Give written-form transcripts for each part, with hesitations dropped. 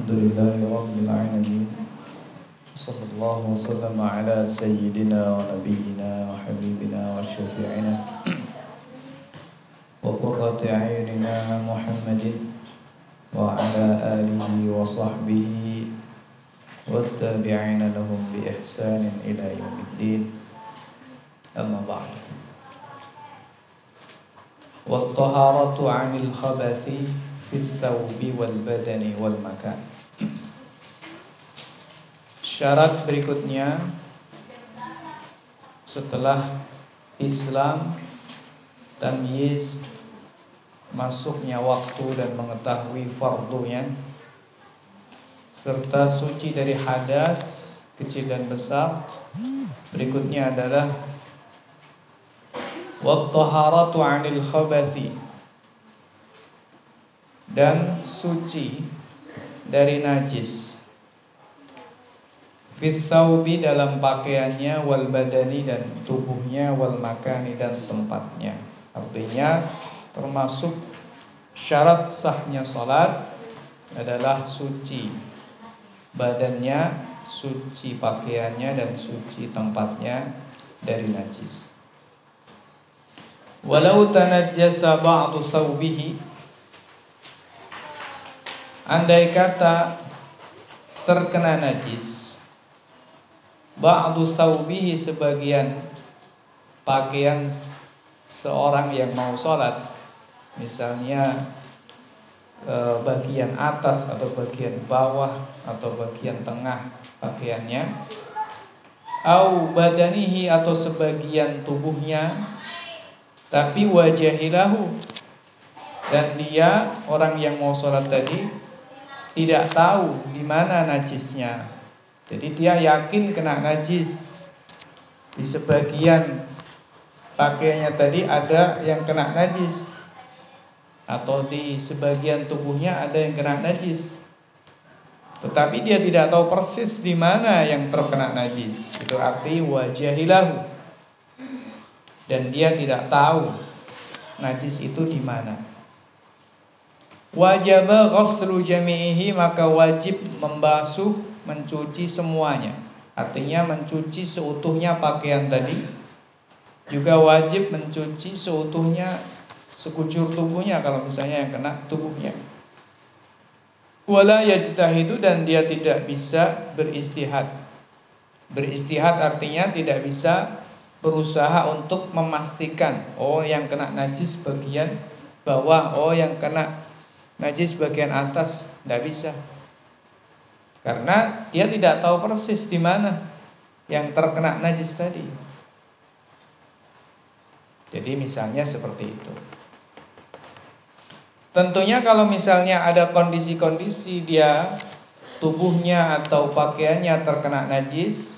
Alhamdulillahi Rabbil Alamin. Sallallahu wasallam ala sayyidina wa nabiyyina wa habibina wa syafi'ina wa qurrati a'yunina Muhammadin wa ala alihi wa sahbihi wa tabi'ina lahum bi ihsanin ila yaumiddin. Amma ba'du. Wa at-taharatu 'anil khabathi fitsaubi wal badani wal makan. Syarat berikutnya setelah Islam, tamyiz, masuknya waktu dan mengetahui fardunya, serta suci dari hadas kecil dan besar. Berikutnya adalah wat-taharatu 'anil khabathi, dan suci dari najis. Fitsaubi, dalam pakaiannya, wal badani, dan tubuhnya, wal makani, dan tempatnya. Artinya termasuk syarat sahnya salat adalah suci badannya, suci pakaiannya, dan suci tempatnya dari najis. Walau tanajjasa ba'du thawbihi, andai kata terkena najis ba'du thawbihi, sebagian pakaian seorang yang mau sholat, misalnya bagian atas atau bagian bawah atau bagian tengah pakaiannya, au badanihi, atau sebagian tubuhnya, tapi wajahilahu, dan dia, orang yang mau sholat tadi, tidak tahu di mana najisnya. Jadi dia yakin kena najis. Di sebagian pakaiannya tadi ada yang kena najis, atau di sebagian tubuhnya ada yang kena najis, tetapi dia tidak tahu persis di mana yang terkena najis. Itu arti wajahilahu, dan dia tidak tahu najis itu di mana. Wajaba ghaslu jami'ihi, maka wajib membasuh, mencuci semuanya. Artinya mencuci seutuhnya pakaian tadi, juga wajib mencuci seutuhnya sekujur tubuhnya kalau misalnya yang kena tubuhnya. Wala yajtahidu, dan dia tidak bisa beristihad. Beristihad artinya tidak bisa berusaha untuk memastikan, oh yang kena najis bagian bawah, oh yang kena najis bagian atas, tidak bisa, karena dia tidak tahu persis di mana yang terkena najis tadi. Jadi misalnya seperti itu. Tentunya kalau misalnya ada kondisi-kondisi dia tubuhnya atau pakaiannya terkena najis,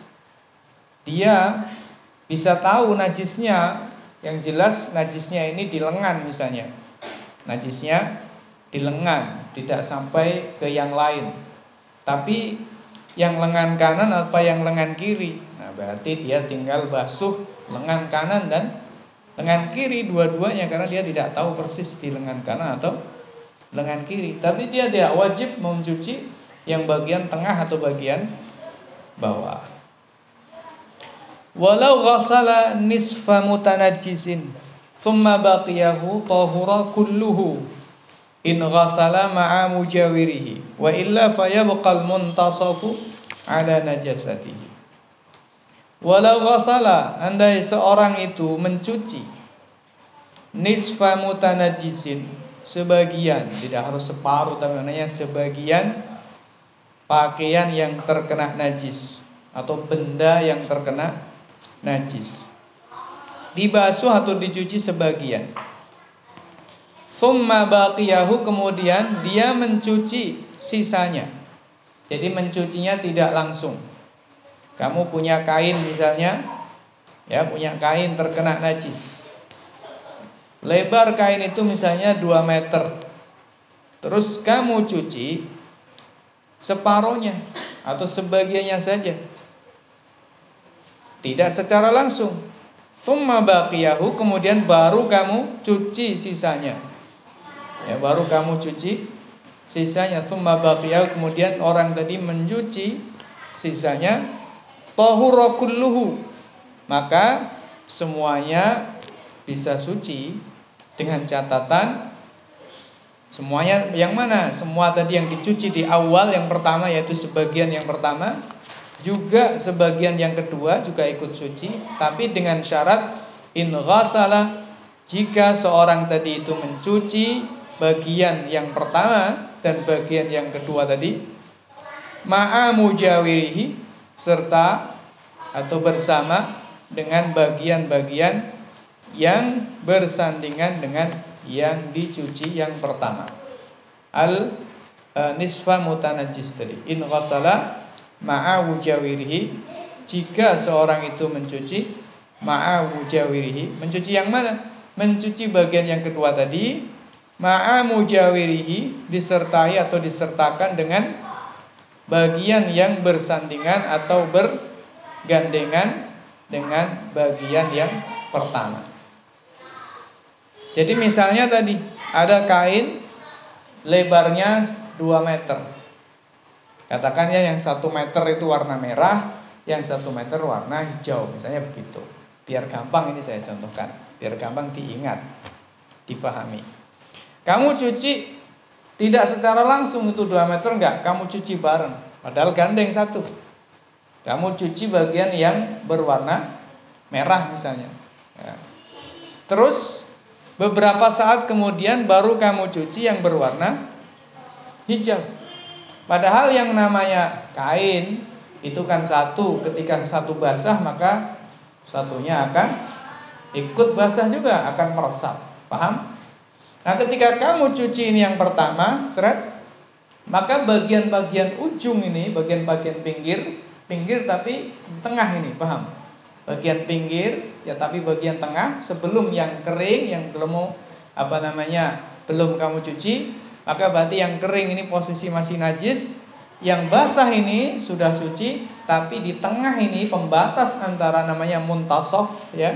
dia bisa tahu najisnya. Yang jelas najisnya ini di lengan misalnya, najisnya di lengan, tidak sampai ke yang lain, tapi yang lengan kanan apa yang lengan kiri. Nah, berarti dia tinggal basuh lengan kanan dan lengan kiri dua-duanya, karena dia tidak tahu persis di lengan kanan atau lengan kiri. Tapi dia tidak wajib mencuci yang bagian tengah atau bagian bawah. Walau ghasala nisfa mutanajjisin thumma baqiyahu tahura kulluhu in ghasala ma'a mujawirihi wa illa fayabqal muntasafu ala najasatihi. Walau ghasala, andai seorang itu mencuci nisfa mutanajisin, sebagian, tidak harus separuh, tapi namanya sebagian pakaian yang terkena najis atau benda yang terkena najis, dibasuh atau dicuci sebagian. Thumma baqiyahu, kemudian dia mencuci sisanya. Jadi mencucinya tidak langsung. Kamu punya kain misalnya, ya, punya kain terkena najis. Lebar kain itu misalnya 2 meter. Terus kamu cuci separohnya atau sebagiannya saja, tidak secara langsung. Thumma baqiyahu, kemudian baru kamu cuci sisanya. Ya, baru kamu cuci sisanya. Tsumma baqiyahu, kemudian orang tadi mencuci sisanya. Tahura kulluhu, maka semuanya bisa suci dengan catatan. Semuanya yang mana? Semua tadi yang dicuci di awal yang pertama, yaitu sebagian yang pertama, juga sebagian yang kedua juga ikut suci, tapi dengan syarat in ghasala, jika seorang tadi itu mencuci bagian yang pertama dan bagian yang kedua tadi, ma'a mujawirihi, serta atau bersama dengan bagian-bagian yang bersandingan dengan yang dicuci yang pertama. Al nisfa mutanajjis tadi, in ghasala ma'a wujawirihi, jika seorang itu mencuci ma'a wujawirihi, mencuci yang mana? Mencuci bagian yang kedua tadi, ma'a mujawirihi, disertai atau disertakan dengan bagian yang bersandingan atau bergandengan dengan bagian yang pertama. Jadi misalnya tadi ada kain lebarnya 2 meter. Katakannya yang 1 meter itu warna merah, yang 1 meter warna hijau. Misalnya begitu. Biar gampang ini saya contohkan, biar gampang diingat, dipahami. Kamu cuci tidak secara langsung itu 2 meter enggak, kamu cuci bareng. Padahal gandeng satu. Kamu cuci bagian yang berwarna merah misalnya. Ya. Terus beberapa saat kemudian baru kamu cuci yang berwarna hijau. Padahal yang namanya kain itu kan satu, ketika satu basah maka satunya akan ikut basah juga, akan meresap. Paham? Nah, ketika kamu cuci ini yang pertama, seret, maka bagian-bagian ujung ini, bagian-bagian pinggir tapi tengah ini, paham? Bagian pinggir ya tapi bagian tengah sebelum yang kering, yang belum belum kamu cuci, maka berarti yang kering ini posisi masih najis, yang basah ini sudah suci, tapi di tengah ini pembatas antara namanya muntasaf ya.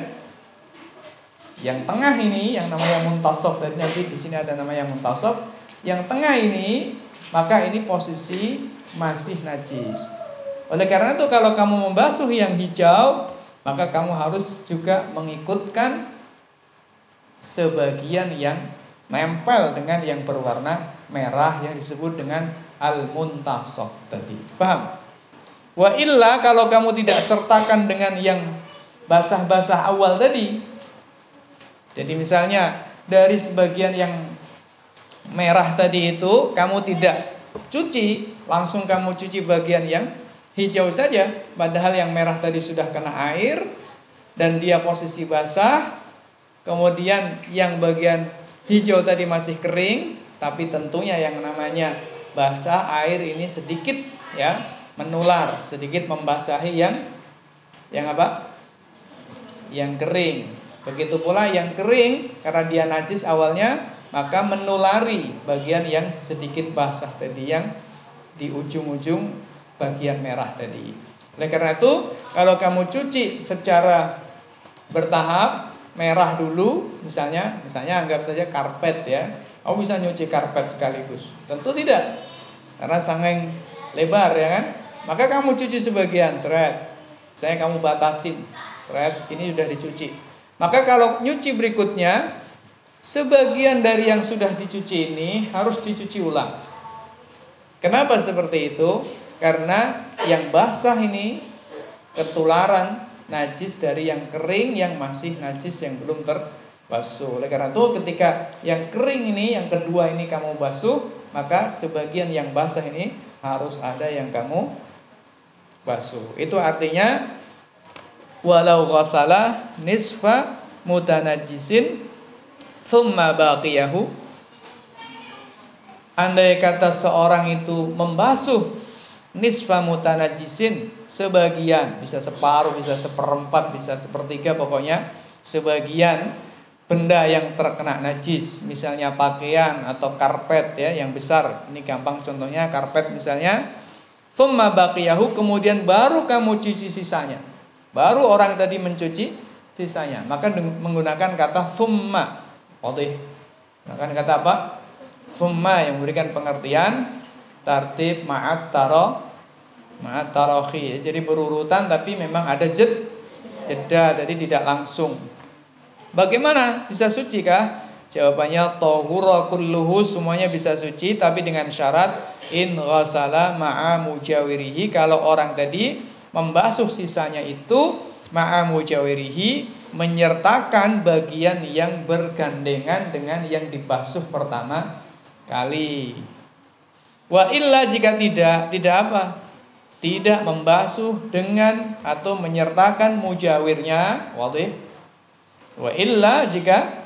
Yang tengah ini yang namanya muntasaf, dan nanti di sini ada namanya muntasaf. Yang tengah ini maka ini posisi masih najis. Oleh karena itu kalau kamu membasuhi yang hijau, maka kamu harus juga mengikutkan sebagian yang nempel dengan yang berwarna merah yang disebut dengan al-muntasaf tadi. Paham? Wa illa, kalau kamu tidak sertakan dengan yang basah-basah awal tadi. Jadi misalnya dari sebagian yang merah tadi itu kamu tidak cuci, langsung kamu cuci bagian yang hijau saja, padahal yang merah tadi sudah kena air dan dia posisi basah. Kemudian yang bagian hijau tadi masih kering, tapi tentunya yang namanya basah, air ini sedikit ya menular, sedikit membasahi yang kering. Begitu pula yang kering, karena dia najis awalnya, maka menulari bagian yang sedikit basah tadi, yang di ujung-ujung bagian merah tadi. Oleh karena itu, kalau kamu cuci secara bertahap, merah dulu, misalnya anggap saja karpet ya. Kamu bisa nyuci karpet sekaligus? Tentu tidak, karena sangat lebar ya kan. Maka kamu cuci sebagian, seret. Saya kamu batasin, seret. Ini sudah dicuci. Maka kalau nyuci berikutnya, sebagian dari yang sudah dicuci ini harus dicuci ulang. Kenapa seperti itu? Karena yang basah ini ketularan najis dari yang kering, yang masih najis, yang belum terbasuh. Oleh karena itu ketika yang kering ini, yang kedua ini kamu basuh, maka sebagian yang basah ini harus ada yang kamu basuh. Itu artinya walau ghasala nisfa mutanajjisin thumma baqiyahu, andai kata seorang itu membasuh nisfa mutanajisin, sebagian, bisa separuh, bisa seperempat, bisa sepertiga, pokoknya sebagian benda yang terkena najis, misalnya pakaian atau karpet ya, yang besar. Ini gampang contohnya karpet misalnya. Tsumma baqiyahu, kemudian baru kamu cuci sisanya. Baru orang tadi mencuci sisanya. Maka menggunakan kata tsumma. Menggunakan kata apa? Summa yang memberikan pengertian tartib ma'at tarohi. Jadi berurutan tapi memang ada jeda, jadi tidak langsung. Bagaimana bisa suci kah? Jawabannya tahura kulluhu, semuanya bisa suci, tapi dengan syarat in ghasala ma'a mujawirihi, kalau orang tadi membasuh sisanya itu ma'a mujawirihi, menyertakan bagian yang bergandengan dengan yang dibasuh pertama kali. Wa illa, jika tidak membasuh dengan atau menyertakan mujawirnya, wadih. Wa illa, jika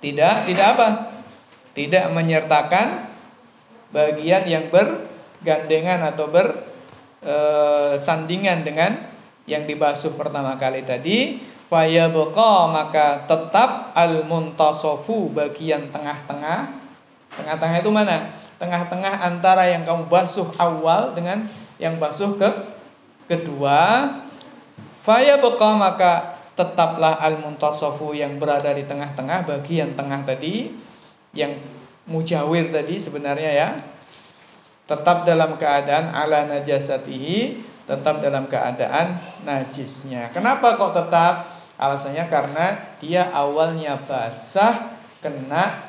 tidak menyertakan bagian yang bergandengan atau bersandingan dengan yang dibasuh pertama kali tadi, fayabqa, maka tetap al-muntasofu, bagian tengah-tengah itu mana? Tengah-tengah antara yang kamu basuh awal dengan yang basuh kedua. Fayabqa, maka tetaplah al-muntasofu, yang berada di tengah-tengah, bagian tengah tadi, yang mujawir tadi sebenarnya ya, tetap dalam keadaan ala najasatihi, tetap dalam keadaan najisnya. Kenapa kok tetap? Alasannya karena dia awalnya basah kena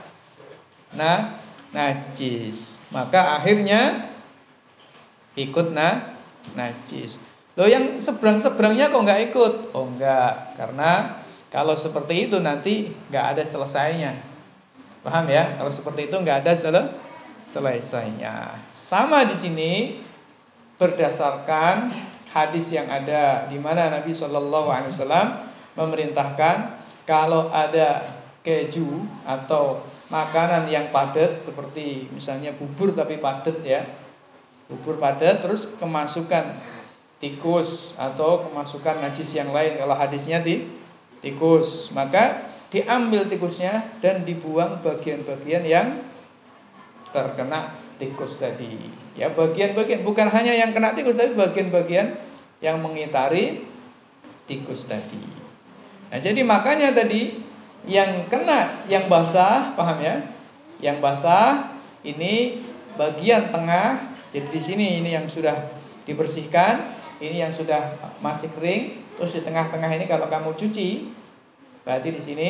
najis, maka akhirnya ikut najis. Loh, yang seberang-seberangnya kok nggak ikut? Oh nggak, karena kalau seperti itu nanti nggak ada selesainya. Paham ya? Kalau seperti itu nggak ada selesainya. Sama di sini berdasarkan hadis yang ada di mana Nabi SAW memerintahkan kalau ada keju atau makanan yang padat seperti misalnya bubur tapi padat ya, bubur padat terus kemasukan tikus atau kemasukan najis yang lain, kalau hadisnya tikus, maka diambil tikusnya dan dibuang bagian-bagian yang terkena tikus tadi. Ya, bagian-bagian, bukan hanya yang kena tikus tapi bagian-bagian yang mengitari tikus tadi. Nah, jadi makanya tadi yang kena, yang basah, paham ya? Yang basah ini bagian tengah. Jadi di sini ini yang sudah dibersihkan, ini yang sudah masih kering, terus di tengah-tengah ini kalau kamu cuci, berarti di sini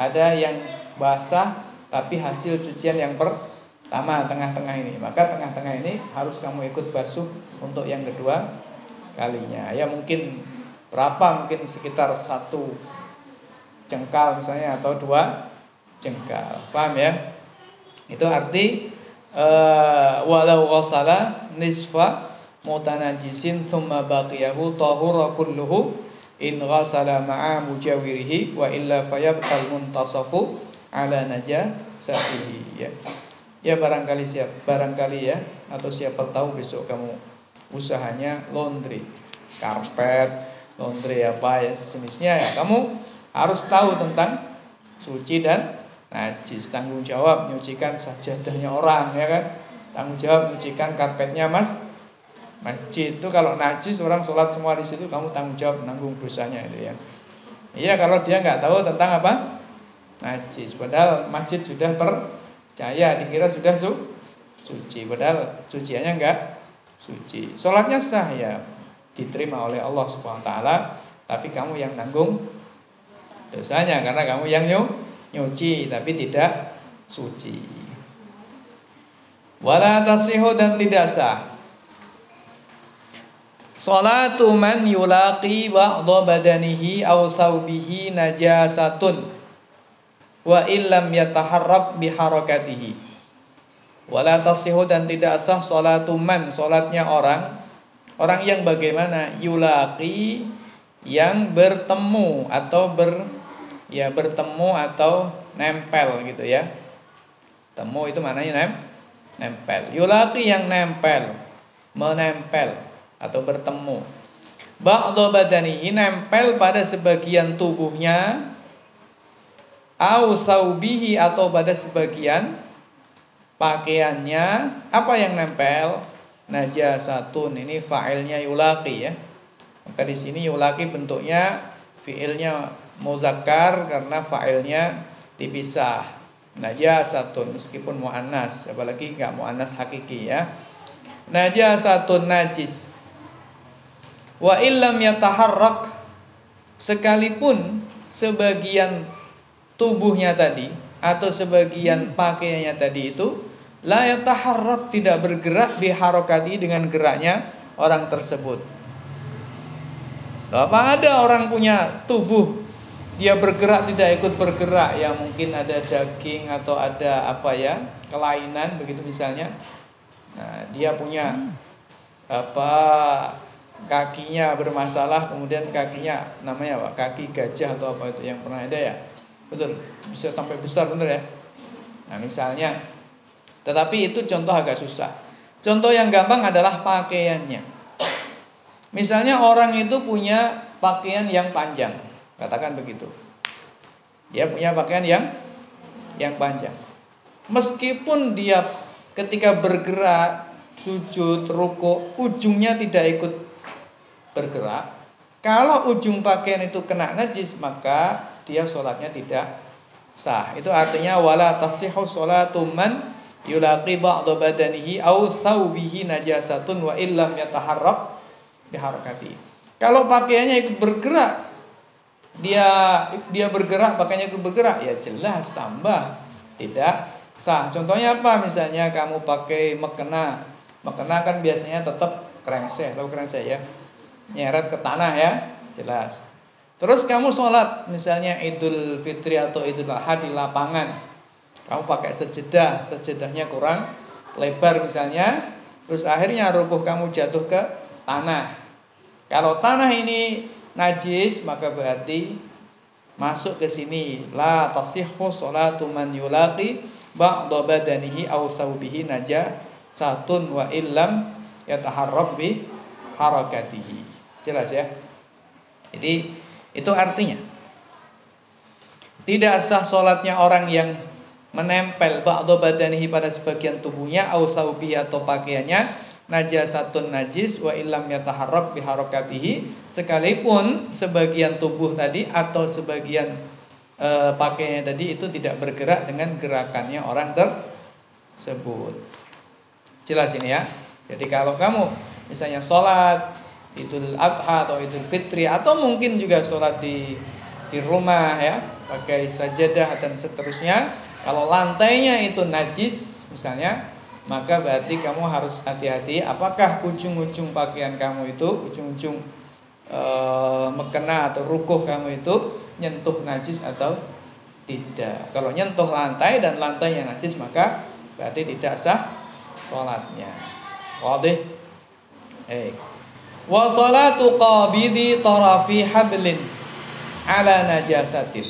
ada yang basah tapi hasil cucian yang pertama tengah-tengah ini, maka tengah-tengah ini harus kamu ikut basuh untuk yang kedua kalinya. Ya mungkin berapa? Mungkin sekitar 1 jengkal misalnya atau 2 jengkal. Paham ya? Itu arti walau ghasala nisfa mutanajisin thumma baqiyahu tahura kulluhu in ghasala ma'a mujawirihi wa illa fayabqal muntasafu ala najasatihi. Ya barangkali ya, atau siapa tahu besok kamu usahanya laundry karpet, laundry apa ya sejenisnya ya, kamu harus tahu tentang suci dan najis, tanggung jawab nyucikan sajadahnya orang ya kan, tanggung jawab nyucikan karpetnya masjid itu. Kalau najis orang sholat semua di situ, kamu tanggung jawab nanggung dosanya itu ya. Iya, kalau dia nggak tahu tentang apa najis, padahal masjid sudah percaya, dikira sudah suci, padahal suciannya nggak suci. Sholatnya sah ya, diterima oleh Allah Subhanahu Taala, tapi kamu yang nanggung dosanya karena kamu yang nyuci tapi tidak suci. Wala tasihu, dan tidak sah salatu man yulaqi ba'dha badanihi aw thawbihi najasatun wa illam yataharrak bi harakatihi. Wala tasihhu, dan tidak sah salatu man, salatnya orang yang bagaimana, yulaqi, yang bertemu atau bertemu atau nempel gitu ya. Temu itu maknanya nempel. Yulaqi yang menempel atau bertemu. Ba'dha badanihi, nempel pada sebagian tubuhnya, au saubihi, atau pada sebagian pakaiannya. Apa yang nempel? Najasatun, ini fa'ilnya yulaqi ya. Maka di sini yulaqi bentuknya fi'ilnya muzakkar karena fa'ilnya dipisah. najasatun, meskipun mu'annas, apalagi nggak mu'annas hakiki ya. Najasatun, najis. Wa illam yataharrak, sekalipun sebagian tubuhnya tadi atau sebagian pakaiannya tadi itu la yataharrak, tidak bergerak biharokati, dengan geraknya orang tersebut. Apa ada orang punya tubuh dia bergerak tidak ikut bergerak, ya mungkin ada daging atau ada apa ya, kelainan begitu misalnya. Nah, dia punya apa, kakinya bermasalah, kemudian kakinya namanya apa? Kaki gajah atau apa itu yang pernah ada ya? Betul, bisa sampai besar bener ya? Nah misalnya, tetapi itu contoh agak susah. Contoh yang gampang adalah pakaiannya. Misalnya orang itu punya pakaian yang panjang, katakan begitu. Dia punya pakaian yang panjang. Meskipun dia ketika bergerak, sujud, rukuk, ujungnya tidak ikut bergerak, kalau ujung pakaian itu kena najis, maka dia sholatnya tidak sah. Itu artinya wala tasihhu sholatu man yulaqi ba'da badanihi aw thawbihi najasatun wa illam yataharrak biharakati. Kalau pakaiannya ikut bergerak, dia bergerak, pakaiannya ikut bergerak, ya jelas tambah tidak sah. Contohnya apa? Misalnya kamu pakai mekena. Mekena kan biasanya tetap krengseh, tahu krengseh ya? Nyeret ke tanah ya, jelas. Terus kamu sholat misalnya Idul Fitri atau Idul Adha di lapangan, kamu pakai sejedah, sejedahnya kurang lebar misalnya, terus akhirnya rubuh kamu jatuh ke tanah. Kalau tanah ini najis, maka berarti masuk ke sini la tasihhu sholatu man yulaqi ba'da badanihi aw thawbihi najasatun wa illam yataharrak bi harakatihi. Jelas ya? Jadi itu artinya tidak sah sholatnya orang yang menempel ba'da badanihi, pada sebagian tubuhnya, aw thawbihi, atau pakaiannya, najasatun, najis, wa illam yataharrak bi harakatihi, sekalipun sebagian tubuh tadi atau sebagian pakaiannya tadi itu tidak bergerak dengan gerakannya orang tersebut. Jelas ini ya? Jadi kalau kamu misalnya sholat Idul Adha atau Idul Fitri, atau mungkin juga sholat di rumah ya, pakai sajadah dan seterusnya, kalau lantainya itu najis misalnya, maka berarti kamu harus hati-hati, apakah ujung-ujung pakaian kamu itu, ujung-ujung mekena atau rukuh kamu itu nyentuh najis atau tidak. Kalau nyentuh lantai dan lantainya najis, maka berarti tidak sah sholatnya. Wadih? Wa sholatu qabidi tarafi hablin ala najasatin.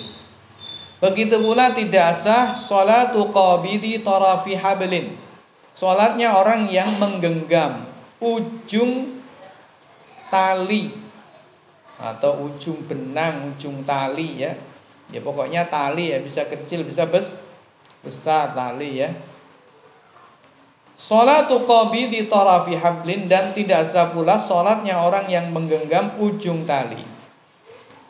Begitu pula tidak sah sholatu qabidi tarafi hablin, sholatnya orang yang menggenggam ujung tali atau ujung benang, ujung tali ya. Ya pokoknya tali ya, bisa kecil bisa besar tali ya. Sholatu qabidi tarafi hablin, dan tidak sah pula sholatnya orang yang menggenggam ujung tali.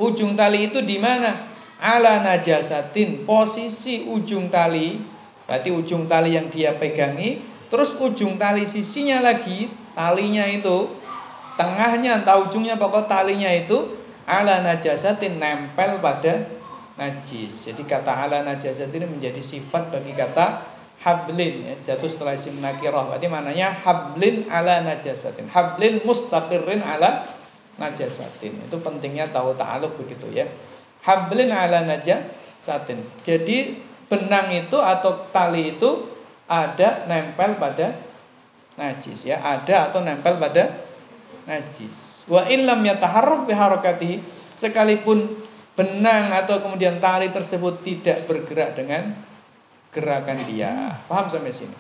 Ujung tali itu di mana? Ala najasatin, posisi ujung tali, berarti ujung tali yang dia pegangi, terus ujung tali sisinya lagi, talinya itu, tengahnya atau ujungnya, pokok talinya itu ala najasatin, nempel pada najis. Jadi kata ala najasatin menjadi sifat bagi kata hablin ya, jatuh setelah isim nakirah, berarti mananya hablin ala najasatin, hablin mustaqirrin ala najasatin. Itu pentingnya tahu ta'aluk begitu ya. Hablin ala najasatin, jadi benang itu atau tali itu ada nempel pada najis ya, ada atau nempel pada najis. Wa illam yataharrak biharakatihi, sekalipun benang atau kemudian tali tersebut tidak bergerak dengan gerakan dia. Paham sampai sini?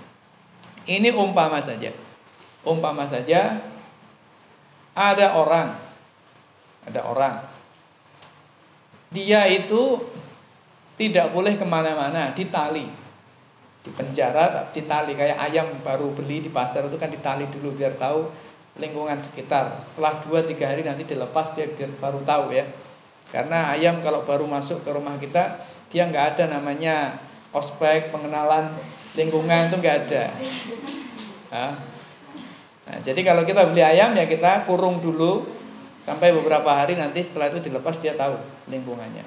Ini umpama saja. Umpama saja ada orang dia itu tidak boleh kemana-mana, ditali, di penjara, ditali, kayak ayam baru beli di pasar itu kan ditali dulu biar tahu lingkungan sekitar. Setelah 2-3 hari nanti dilepas, dia biar baru tahu ya. Karena ayam kalau baru masuk ke rumah kita, dia nggak ada namanya ospek, pengenalan lingkungan itu nggak ada. Nah, jadi kalau kita beli ayam ya kita kurung dulu sampai beberapa hari, nanti setelah itu dilepas dia tahu lingkungannya.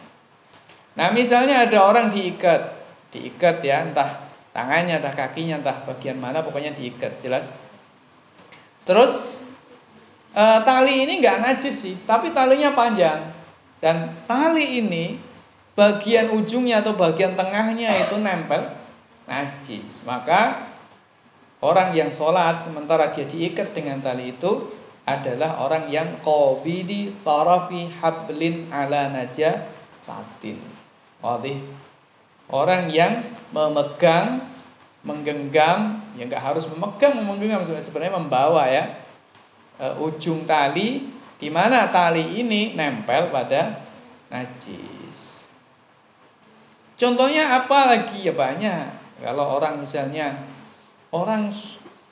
Nah, misalnya ada orang diikat ya, entah tangannya, entah kakinya, entah bagian mana, pokoknya diikat, jelas. Terus tali ini nggak najis sih, tapi talinya panjang, dan tali ini bagian ujungnya atau bagian tengahnya itu nempel najis. Maka orang yang sholat sementara dia diikat dengan tali itu adalah orang yang qabidi tarafi hablin ala najasatin. Wadih. Orang yang memegang, menggenggam, ya nggak harus memegang, menggenggam, sebenarnya membawa ya, ujung tali di mana tali ini nempel pada najis. Contohnya apa lagi, ya banyak. Kalau orang misalnya orang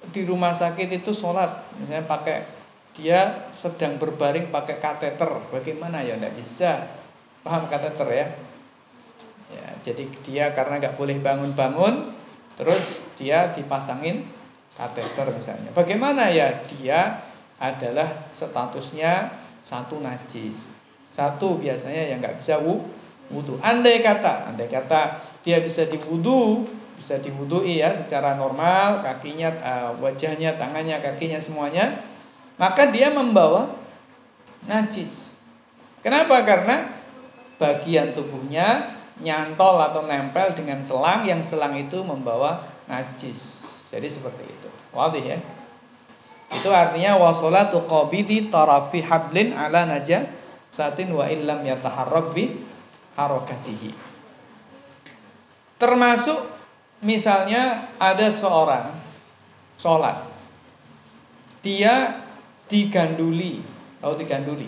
di rumah sakit itu sholat, misalnya pakai, dia sedang berbaring pakai kateter, bagaimana ya, nggak bisa, paham kateter ya? Ya, jadi dia karena nggak boleh bangun-bangun, terus dia dipasangin kateter misalnya. Bagaimana ya, dia adalah statusnya satu najis, satu biasanya yang nggak bisa wudu. Andai kata dia bisa diwudu, bisa diwudui ya secara normal, kakinya, wajahnya, tangannya, kakinya, semuanya, maka dia membawa najis. Kenapa? Karena bagian tubuhnya nyantol atau nempel dengan selang, yang selang itu membawa najis. Jadi seperti itu. Wadih ya. Itu artinya wasolatu qabidi tarafi hablin ala najasatin wa illam yataharrak bi harakatihi. Termasuk misalnya ada seorang sholat, dia diganduli. Tahu diganduli?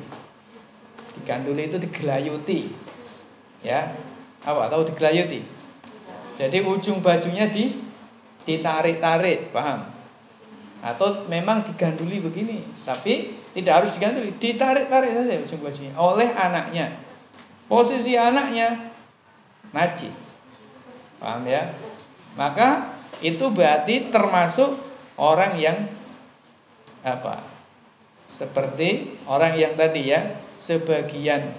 Diganduli itu digelayuti. Ya. Apa tahu digelayuti? Jadi ujung bajunya ditarik-tarik, paham? Atau memang diganduli begini, tapi tidak harus diganduli, ditarik-tarik saja ujung bajunya oleh anaknya. Posisi anaknya najis, paham ya? Maka itu berarti termasuk orang yang apa? Seperti orang yang tadi ya, sebagian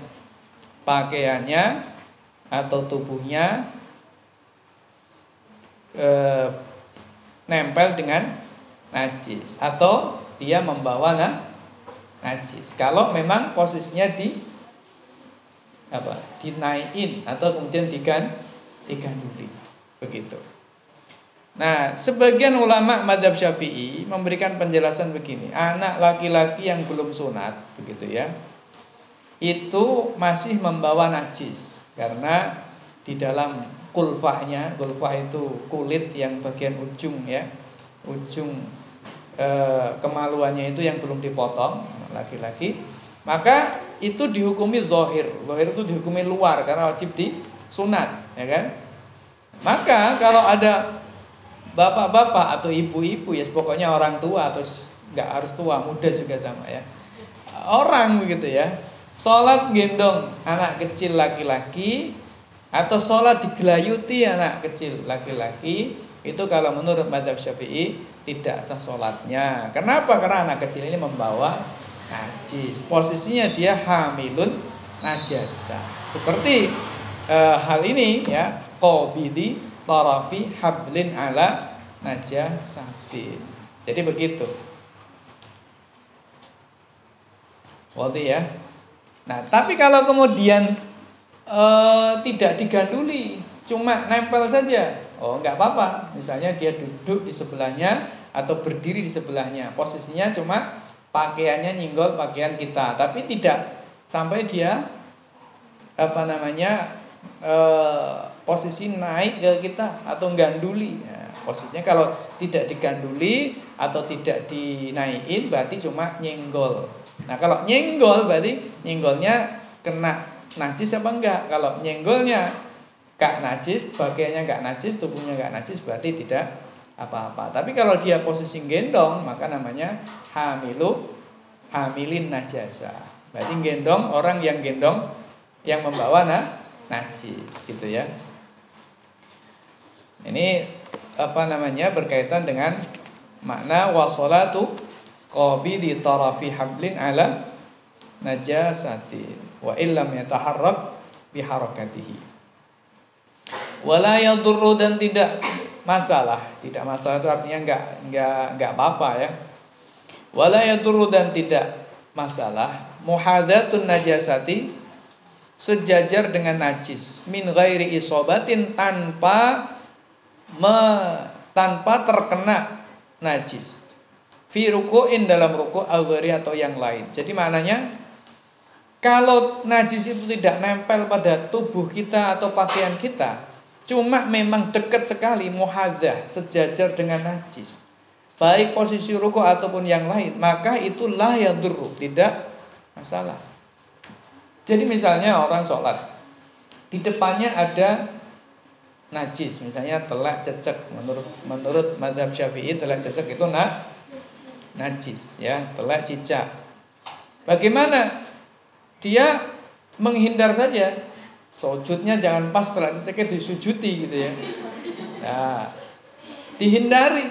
pakaiannya atau tubuhnya nempel dengan najis, atau dia membawa najis. Kalau memang posisinya dinaikin atau kemudian diganduli, begitu. Nah, sebagian ulama madhab Syafi'i memberikan penjelasan begini, anak laki-laki yang belum sunat, begitu ya, itu masih membawa najis, karena di dalam kulfahnya, kulfah itu kulit yang bagian ujung ya, kemaluannya itu yang belum dipotong laki-laki, maka itu dihukumi zahir itu dihukumi luar karena wajib disunat, ya kan? Maka kalau ada bapak-bapak atau ibu-ibu ya, pokoknya orang tua, atau nggak harus tua, muda juga sama ya, orang begitu ya, sholat gendong anak kecil laki-laki atau sholat digelayuti anak kecil laki-laki, itu kalau menurut madhab Syafi'i tidak sah sholatnya. Kenapa? Karena anak kecil ini membawa najis, posisinya dia hamilun najasa. Seperti hal ini ya, qabidi tarafi hablin ala najasatin. Jadi begitu. Waldi ya. Nah, tapi kalau kemudian tidak diganduli, cuma nempel saja, oh nggak apa-apa, misalnya dia duduk di sebelahnya atau berdiri di sebelahnya, posisinya cuma pakaiannya nyinggol pakaian kita, tapi tidak sampai dia posisi naik ke kita atau ganduli. Nah, posisinya kalau tidak diganduli atau tidak dinaikin berarti cuma nyinggol. Nah, kalau nyinggol berarti nyinggolnya kena najis apa enggak? Kalau nyinggolnya gak najis, bagiannya gak najis, tubuhnya gak najis, berarti tidak apa-apa. Tapi kalau dia posisi gendong, maka namanya hamilin najasa. Berarti gendong, orang yang gendong yang membawa najis, gitu ya. Ini apa namanya berkaitan dengan makna wassalatu qabidi tarafi hablin ala najasati wa illam yataharrak biharakatihi. Wala yadurru, dan tidak masalah. Tidak masalah itu artinya enggak apa-apa ya. Wala yadurru, dan tidak masalah muhadatun najasati, sejajar dengan najis, min ghairi isobatin, tanpa terkena najis, fi ruku'in, dalam ruku', awgari, atau yang lain. Jadi maknanya kalau najis itu tidak nempel pada tubuh kita atau pakaian kita, cuma memang dekat sekali, muhadzah, sejajar dengan najis, baik posisi ruku' ataupun yang lain, maka itu la yadurru, tidak masalah. Jadi misalnya orang sholat di depannya ada najis, misalnya telak cecek, menurut mazhab Syafi'i telak cecek itu najis ya, telak cicak. Bagaimana? Dia menghindar saja. Sujudnya jangan pas telak ceceknya disujuti gitu ya. Nah, dihindari.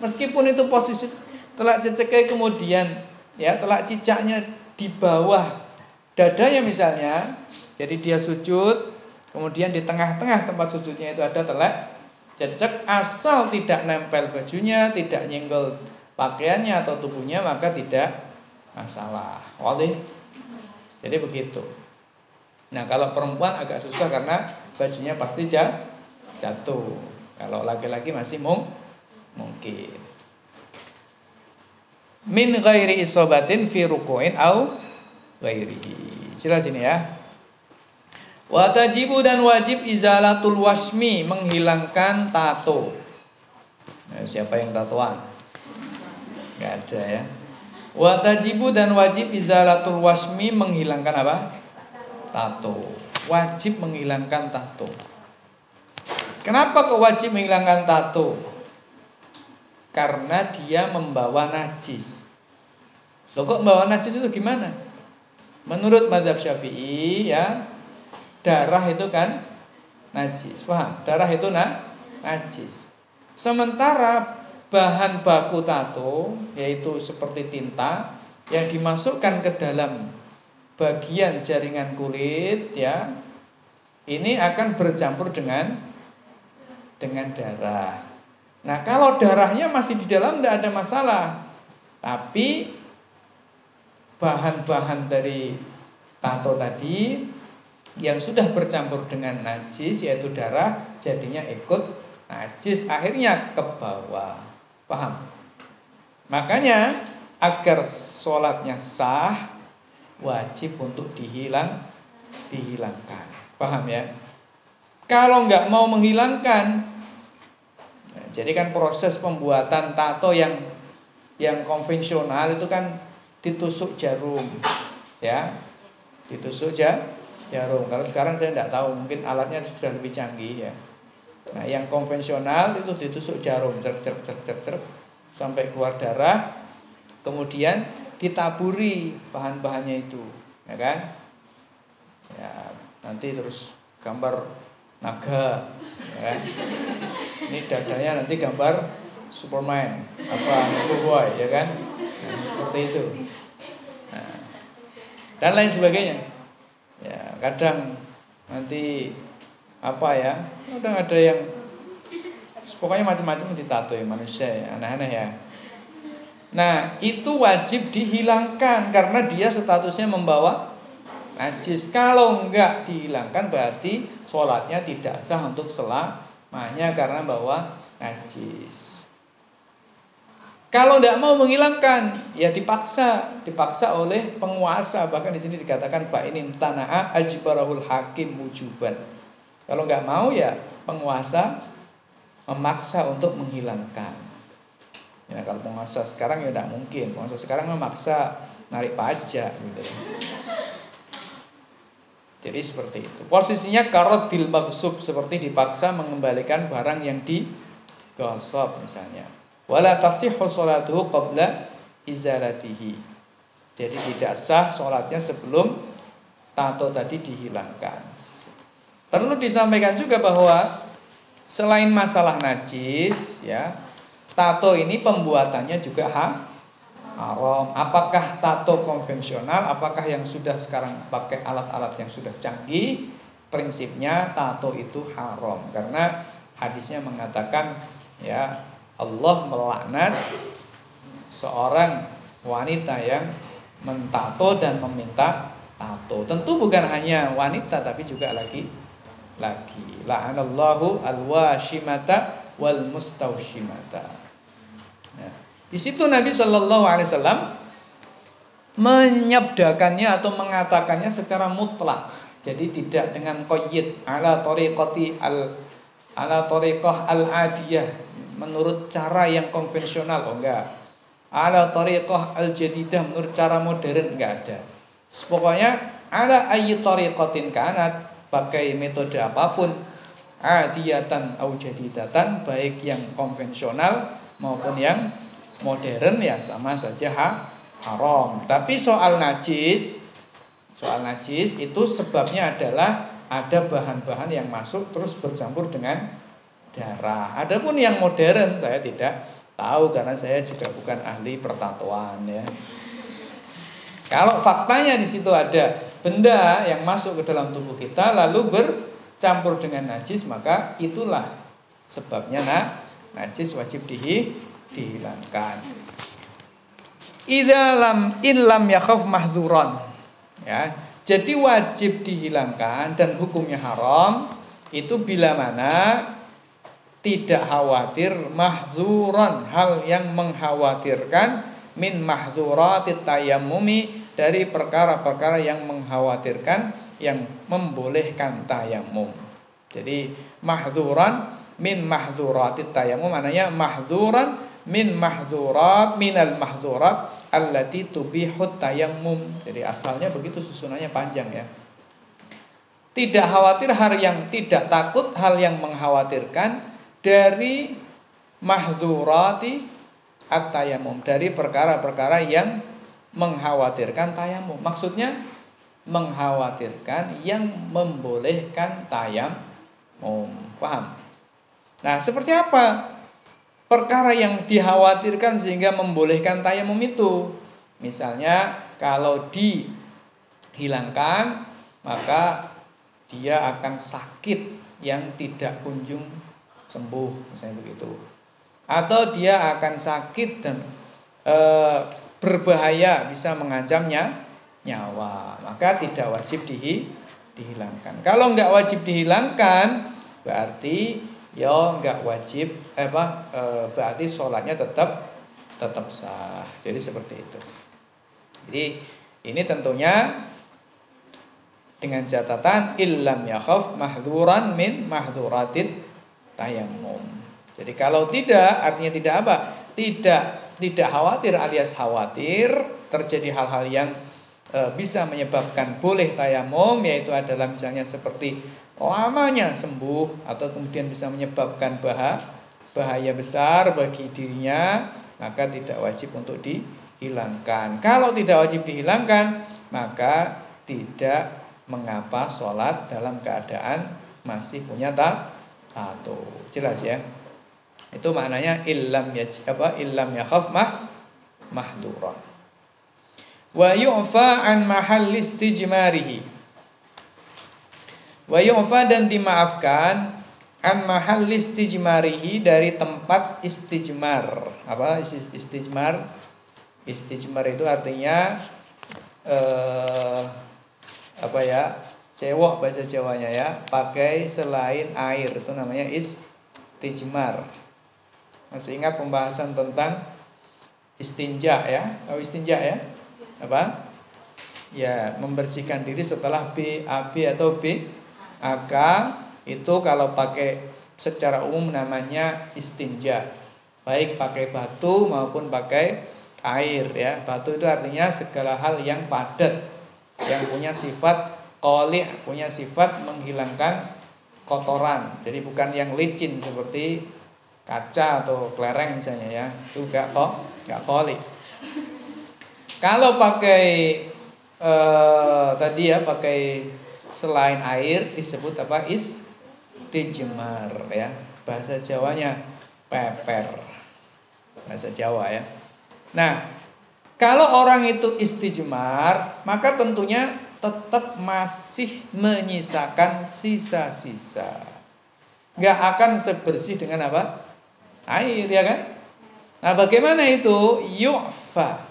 Meskipun itu posisi telak ceceknya kemudian ya telak cicaknya di bawah dadanya misalnya, jadi dia sujud, kemudian di tengah-tengah tempat sujudnya itu ada telak cecek, asal tidak nempel bajunya, tidak nyenggol pakaiannya atau tubuhnya, maka tidak masalah. Wadih? Jadi begitu. Nah kalau perempuan agak susah karena bajunya pasti jatuh. Kalau laki-laki masih mungkin. Min ghairi isobatin fi ruku'in au ghairihi. Jelas ini ya. Watajibu, dan wajib izalatul wasmi, menghilangkan tato. Nah, siapa yang tatoan? Gak ada ya. Watajibu, dan wajib izalatul wasmi, menghilangkan apa? Tato. Wajib menghilangkan tato. Kenapa kewajib menghilangkan tato? Karena dia membawa najis. Loh kok membawa najis itu gimana? Menurut mazhab Syafi'i ya, darah itu kan najis, paham? Darah itu najis. Sementara bahan baku tato, yaitu seperti tinta yang dimasukkan ke dalam bagian jaringan kulit ya, ini akan bercampur dengan darah. Nah kalau darahnya masih di dalam tidak ada masalah, tapi bahan-bahan dari tato tadi yang sudah bercampur dengan najis, yaitu darah, jadinya ikut najis, akhirnya ke bawah. Paham? Makanya agar sholatnya sah, wajib untuk dihilangkan. Paham ya? Kalau nggak mau menghilangkan, nah, jadi kan proses pembuatan tato yang konvensional itu kan ditusuk jarum, ya, ditusuk jarum. Kalau sekarang saya tidak tahu, mungkin alatnya sudah lebih canggih ya. Nah, yang konvensional itu ditusuk jarum, sampai keluar darah, kemudian ditaburi bahan-bahannya itu, ya kan? Ya, nanti terus gambar naga, ya. Ini dadanya nanti gambar Superman, apa Superboy, ya kan? Nah, seperti itu. Nah, dan lain sebagainya. Ya, kadang nanti apa ya? Kadang ada yang pokoknya macam-macam ditato ya manusia, ya, aneh-aneh ya. Nah, itu wajib dihilangkan karena dia statusnya membawa najis. Kalau enggak dihilangkan berarti sholatnya tidak sah untuk selamanya karena bawa najis. Kalau enggak mau menghilangkan, ya dipaksa oleh penguasa. Bahkan di sini dikatakan fa inim tanaa ajbarahul hakim mujuban. Kalau enggak mau ya penguasa memaksa untuk menghilangkan. Ya kalau penguasa sekarang ya enggak mungkin. Penguasa sekarang memaksa narik pajak gitu. Jadi seperti itu. Posisinya karot dil maghsub, seperti dipaksa mengembalikan barang yang digosok misalnya. Wala tasihhu sholatuhu qabla izalatihi. Jadi tidak sah sholatnya sebelum tato tadi dihilangkan. Perlu disampaikan juga bahwa Selain masalah najis, ya, tato ini pembuatannya juga haram. Apakah tato konvensional, apakah yang sudah sekarang pakai alat-alat yang sudah canggih, prinsipnya tato itu haram. Karena hadisnya mengatakan, ya, Allah melaknat seorang wanita yang mentato dan meminta tato. Tentu bukan hanya wanita tapi juga laki-laki. La'anallahu al-washimata wal mustawshimata. Nah, di situ Nabi Shallallahu Alaihi Wasallam menyabdakannya atau mengatakannya secara mutlak. Jadi tidak dengan qayyid ala tariqah al-adiyah, menurut cara yang konvensional, oh enggak. Ala tariqah al-jadidah, menurut cara modern, enggak ada. Pokoknya ala ayyi tariqatin kanat, pakai metode apapun, adiyatan au jadidatan, baik yang konvensional maupun yang modern, ya sama saja haram. Tapi soal najis itu sebabnya adalah ada bahan-bahan yang masuk terus bercampur dengan darah. Adapun yang modern saya tidak tahu karena saya juga bukan ahli pertatuan, ya. Kalau faktanya di situ ada benda yang masuk ke dalam tubuh kita lalu bercampur dengan najis, maka itulah sebabnya najis wajib dihilangkan. Idza lam in lam yakhaf mahzuran, ya. Jadi wajib dihilangkan dan hukumnya haram itu bila mana tidak khawatir, mahzuran, hal yang mengkhawatirkan, min mahzuratit tayammumi, dari perkara-perkara yang mengkhawatirkan yang membolehkan tayammum. Jadi mahzuran min mahzuratit tayammum, maknanya mahzuran min mahzurat minal mahzurat allati tubihut tayammum. Jadi asalnya begitu, susunannya panjang, ya. Tidak khawatir, hal yang tidak takut, hal yang mengkhawatirkan dari mahzurati at-tayammum, dari perkara-perkara yang mengkhawatirkan tayammum. Maksudnya mengkhawatirkan yang membolehkan tayammum. Paham? Nah, seperti apa perkara yang dikhawatirkan sehingga membolehkan tayammum itu? Misalnya kalau dihilangkan maka dia akan sakit yang tidak kunjung sembuh, misalnya begitu. Atau dia akan sakit dan berbahaya, bisa mengancamnya nyawa, maka tidak wajib dihilangkan. Kalau nggak wajib dihilangkan, berarti ya nggak wajib, berarti sholatnya tetap sah. Jadi seperti itu. Jadi ini tentunya dengan catatan illam yakhaf mahzuran min mahzuratin tayammum. Jadi kalau tidak, artinya tidak apa? Tidak khawatir, alias khawatir terjadi hal-hal yang bisa menyebabkan boleh tayammum, yaitu adalah misalnya seperti lamanya sembuh atau kemudian bisa menyebabkan bahaya besar bagi dirinya, maka tidak wajib untuk dihilangkan. Kalau tidak wajib dihilangkan, maka tidak mengapa sholat dalam keadaan masih punya tato. Jelas, ya. Itu maknanya illam yakhaf mahduran. Wa yu'fa an mahall istijmarihi. Wa yu'fa, dan dimaafkan, an mahall istijmarihi, dari tempat istijmar. Apa istijmar? Istijmar itu artinya cewok bahasa Jawanya, ya, pakai selain air, itu namanya istijmar. Masih ingat pembahasan tentang istinja, ya? Tahu istinja, ya? Apa? Ya, membersihkan diri setelah BAB atau BAK, itu kalau pakai secara umum namanya istinja. Baik pakai batu maupun pakai air, ya. Batu itu artinya segala hal yang padat, yang punya sifat qali', punya sifat menghilangkan kotoran. Jadi bukan yang licin seperti kaca atau kelereng misalnya, ya. Itu enggak qali'. Kalau pakai pakai selain air disebut istijmar, ya. bahasa Jawanya peper, bahasa Jawa ya. Nah, kalau orang itu istijmar, maka tentunya tetap masih menyisakan sisa-sisa. Nggak akan sebersih dengan apa? Air, ya kan? Nah, bagaimana itu? Yu'fa,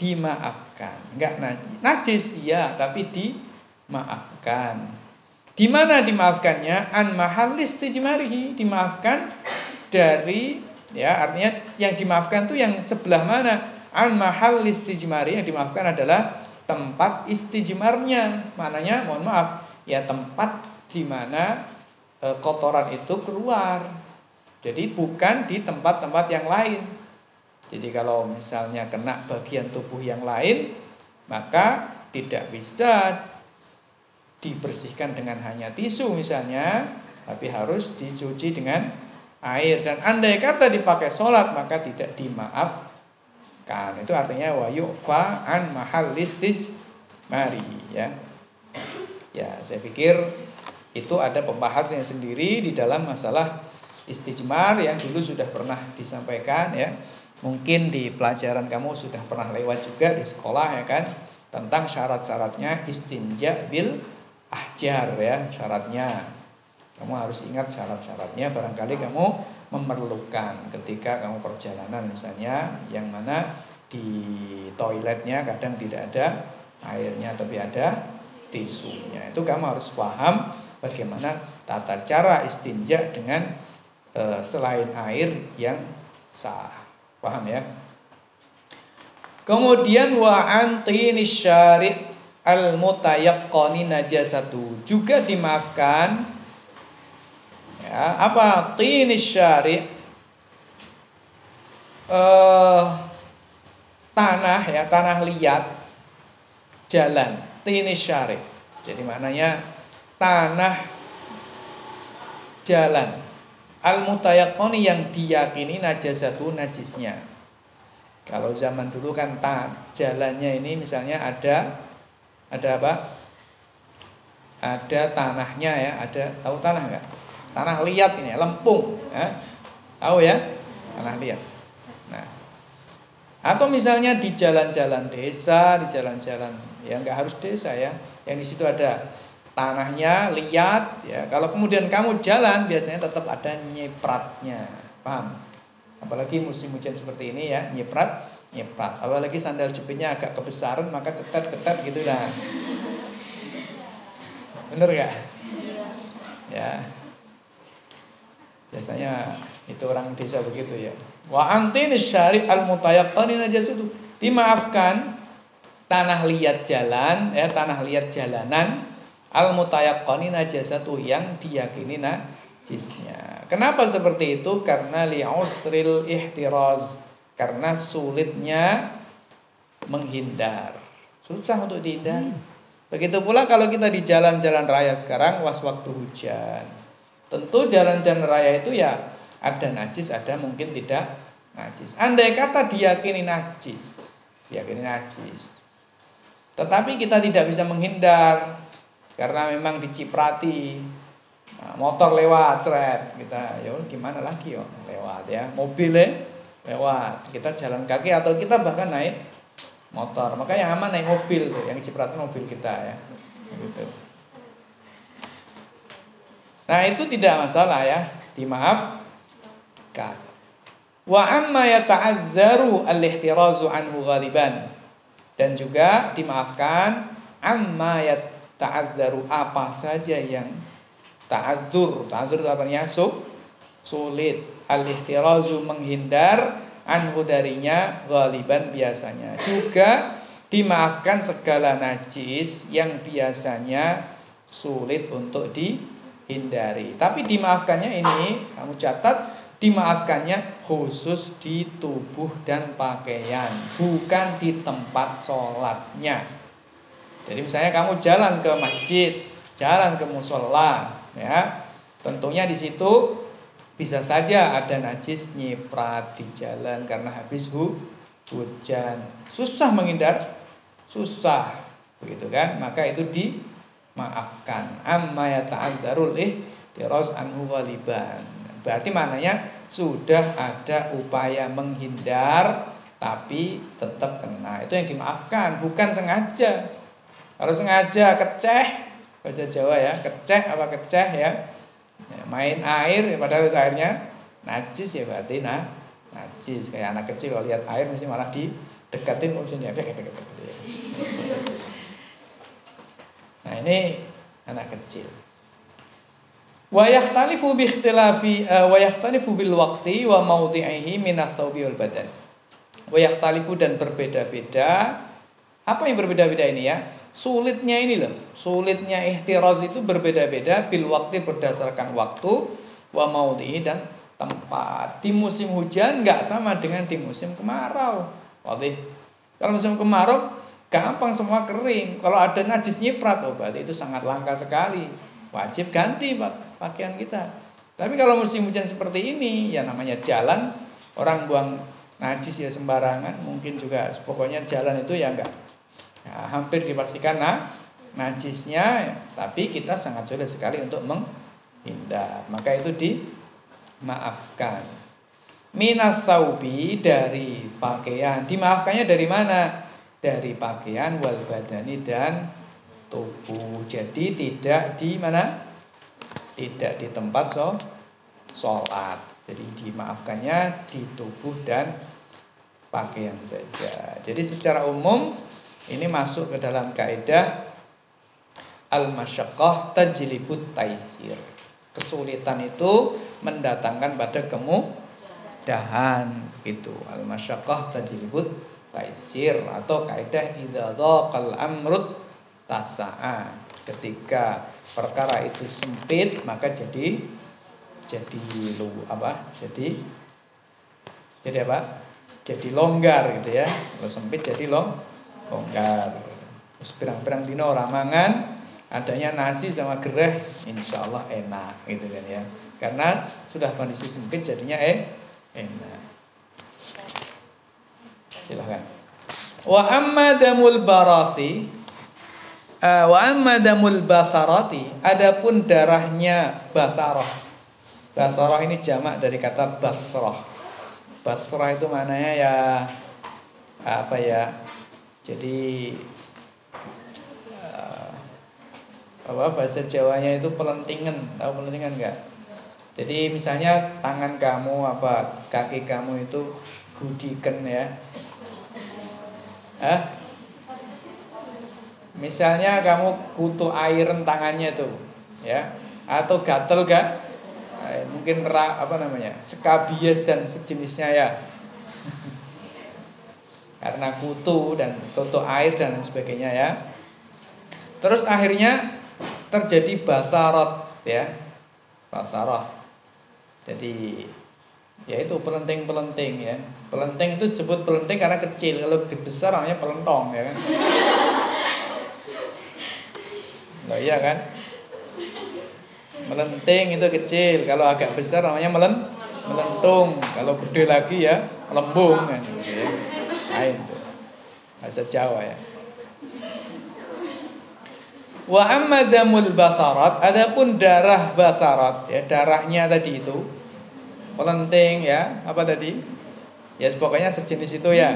dimaafkan. Nggak najis, iya, tapi dimaafkan. Di mana dimaafkannya? An mahal istijmarihi, dimaafkan dari, ya artinya yang dimaafkan tuh yang sebelah mana? An mahal istijmari, yang dimaafkan adalah tempat istijmarnya. Mananya? Mohon maaf, ya tempat di mana kotoran itu keluar. Jadi bukan di tempat-tempat yang lain. Jadi kalau misalnya kena bagian tubuh yang lain, maka tidak bisa dibersihkan dengan hanya tisu misalnya, tapi harus dicuci dengan air. Dan andai kata dipakai sholat, maka tidak dimaafkan. Itu artinya wa yu'fa an mahal istijmari, ya. Ya, saya pikir itu ada pembahasannya sendiri di dalam masalah istijmar yang dulu sudah pernah disampaikan, ya. Mungkin di pelajaran kamu sudah pernah lewat juga di sekolah, ya kan, tentang syarat-syaratnya istinja bil ahjar, ya, syaratnya. Kamu harus ingat syarat-syaratnya, barangkali kamu memerlukan ketika kamu perjalanan misalnya, yang mana di toiletnya kadang tidak ada airnya tapi ada tisunya. Itu kamu harus paham bagaimana tata cara istinja dengan selain air yang sah. Paham ya? Kemudian wa antini syari' al-mutayaqqani najasatu, juga dimaafkan. Ya, apa tini syari'? Tanah, ya, tanah liat jalan, tini syari'. Jadi maknanya tanah jalan al-mutayaqqani, yang diyakini najasatu, najisnya. Kalau zaman dulu kan jalannya ini misalnya ada apa? Ada tanahnya, ya, ada, tahu tanah enggak? Tanah liat ini, lempung, ya. Tahu ya? Tanah liat. Nah, atau misalnya di jalan-jalan desa, di jalan-jalan, ya nggak harus desa ya, yang di situ ada tanahnya liat, ya. Kalau kemudian kamu jalan, biasanya tetap ada nyepratnya, paham? Apalagi musim hujan seperti ini ya, nyeprat. Apalagi sandal jepitnya agak kebesaran, maka cetet-cetet gitu lah. Bener gak? Ya. Biasanya itu orang desa begitu ya. Wa antin syari' al-mutayaqqani najasatu, dimaafkan tanah liat jalan, ya, tanah liat jalanan al-mutayaqqani najasatu, yang diyakini najisnya. Kenapa seperti itu? Karena li'usril ihtiraz, karena sulitnya menghindar, susah untuk dihindari. Begitu pula kalau kita di jalan-jalan raya sekarang was waktu hujan, tentu jalan-jalan raya itu ya ada najis, ada mungkin tidak najis. Andai kata diyakini najis, diyakini najis, tetapi kita tidak bisa menghindar karena memang diciprati. Nah, motor lewat, seret, kita ya gimana lagi, yo, lewat ya, mobilnya lewat, kita jalan kaki atau kita bahkan naik motor. Makanya aman naik mobil tuh, yang dicipratin mobil kita ya, gitu. Nah itu tidak masalah ya, dimaafkan. Wa amma yata'adzaru al-ihtirazu anhu ghaliban, dan juga dimaafkan amma yat ta'adzaru, apa saja yang ta'adzur itu apanya? Sulit, al-ihtirazu, menghindar, anhu, darinya, ghaliban, biasanya. Juga dimaafkan segala najis yang biasanya sulit untuk dihindari. Tapi dimaafkannya ini, kamu catat, dimaafkannya khusus di tubuh dan pakaian, bukan di tempat sholatnya. Jadi misalnya kamu jalan ke masjid, jalan ke musola, ya, tentunya di situ bisa saja ada najis nyiprat di jalan karena habis hujan, susah menghindar, susah, begitu kan? Maka itu dimaafkan. Amma yata'adzarul ihtiraz anhu ghaliban, Berarti maknanya sudah ada upaya menghindar tapi tetap kena. Itu yang dimaafkan, bukan sengaja. Kalau sengaja keceh, bahasa Jawa ya, keceh apa keceh ya, main air padahal itu airnya najis ya, berarti nah najis. Kayak anak kecil kalau lihat air mesti malah didekatin maksudnya, deket. Nah ini anak kecil. Wayhtalifu bi ikhtilafi wayhtalifu bil waqti wa mawdi'ihi min ath-thawbi wal badan. Wayhtalifu dan berbeda-beda. Apa yang berbeda-beda ini ya? Sulitnya ini loh. Sulitnya ihtiraz itu berbeda-beda bil waqti berdasarkan waktu, wa mawdi'i dan tempat. Di musim hujan nggak sama dengan di musim kemarau. Wadih. Kalau musim kemarau gampang semua kering. Kalau ada najis nyiprat, oh berarti itu sangat langka sekali. Wajib ganti pakaian kita. Tapi kalau musim hujan seperti ini, ya namanya jalan, orang buang najis ya sembarangan, mungkin juga pokoknya jalan itu ya enggak. Ya, hampir dipastikan najisnya, tapi kita sangat sulit sekali untuk menghindar. Maka itu dimaafkan. Minas saubi dari pakaian. Dimaafkannya dari mana? Dari pakaian wal badani dan tubuh. Jadi tidak di mana? Tidak di tempat sholat. Jadi dimaafkannya di tubuh dan pakaian saja. Jadi secara umum ini masuk ke dalam kaidah al-masyaqqah tajlibut taisir. Kesulitan itu mendatangkan pada kemudahan gitu. Al-masyaqqah tajlibut taisir atau kaidah idza dhaqal amrut tasaa. Ketika perkara itu sempit maka jadi apa? Jadi longgar gitu ya. Kalau sempit jadi longgar. Pirang-pirang dino ramangan adanya nasi sama gereh insyaallah enak gitu kan ya. Karena sudah kondisi sempit jadinya enak. Silahkan. Wa amma damul basarati adapun darahnya basarah. Basarah ini jamak dari kata basrah. Basrah itu mananya ya apa ya? Jadi apa bahasa Jawanya itu pelentingan, tahu pelentingan enggak? Jadi misalnya tangan kamu apa kaki kamu itu gudikan ya. Misalnya kamu kutu airen tangannya tuh, ya, atau gatel kan? Mungkin sekabies dan sejenisnya ya. Karena kutu dan kutu air dan sebagainya ya. Terus akhirnya terjadi basarot ya, basarah. Jadi yaitu pelenting ya. Pelenting itu disebut pelenting karena kecil, kalau besar namanya pelentong ya kan. Loh iya kan? Melenting itu kecil, kalau agak besar namanya melentung, kalau gede lagi ya melembung kan. Nah, itu bahasa Jawa ya. Wa amma damul basarat, adapun darah basarat ya, darahnya tadi itu pelenting ya, apa tadi? Ya pokoknya sejenis itu ya.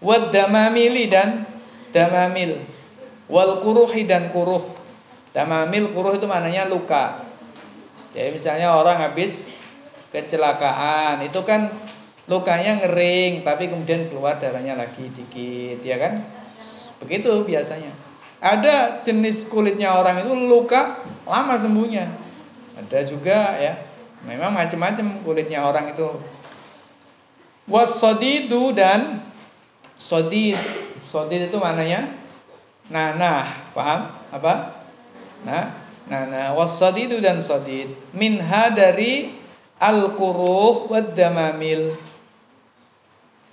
Wad damamili dan damamil. Wal kuruhi dan kuruh. Damamil kuruh itu maknanya luka. Jadi misalnya orang habis kecelakaan, itu kan lukanya ngering tapi kemudian keluar darahnya lagi dikit ya kan? Begitu biasanya. Ada jenis kulitnya orang itu luka lama sembuhnya. Ada juga ya. Memang macam-macam kulitnya orang itu. Wasodidu dan sodid. Sodid itu mananya? Nanah, paham? Apa? Nah, wasodidu dan sodid. Minha dari al-quruh wad damamil.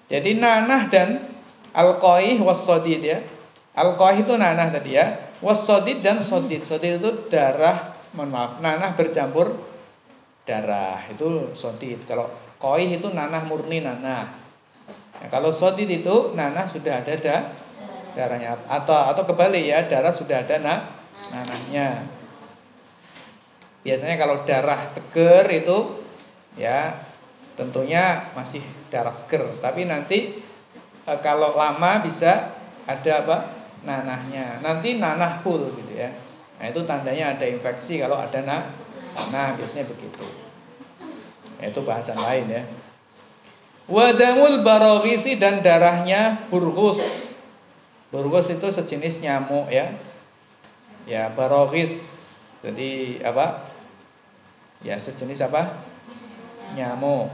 Jadi nanah dan al-qoih wasodid ya. Al-qoih itu nanah tadi ya. Wasodid dan sodid. Sodid itu darah, nanah bercampur darah itu sodid. Kalau koih itu nanah murni nanah. Nah, kalau sodid itu nanah sudah ada darahnya atau kebalik ya, darah sudah ada nanahnya. Biasanya kalau darah seger itu ya tentunya masih darah seger, tapi nanti kalau lama bisa ada apa? Nanahnya. Nanti nanah full gitu ya. Nah, itu tandanya ada infeksi kalau ada nanah, biasanya begitu. Itu bahasan lain ya. Wadamul baroghisi, dan darahnya burghus. Burghus itu sejenis nyamuk ya. Ya, baroghis. Jadi apa? Ya, sejenis apa? Nyamuk.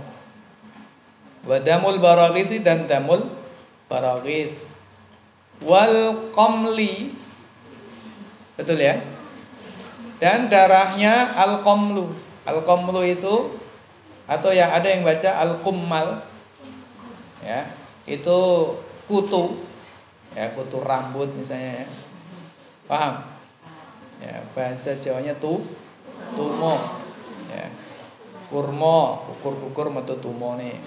Wadamul baroghisi, dan damul baroghis. Wal qamli. Betul ya? Dan darahnya al-qamlu. Al-qamlu itu, atau ya ada yang baca al-qummal. Ya, itu kutu. Ya, kutu rambut misalnya ya. Paham? Ya, bahasa Jawanya tumo ya. Kurmo, kukur-kukur metu tumo nih.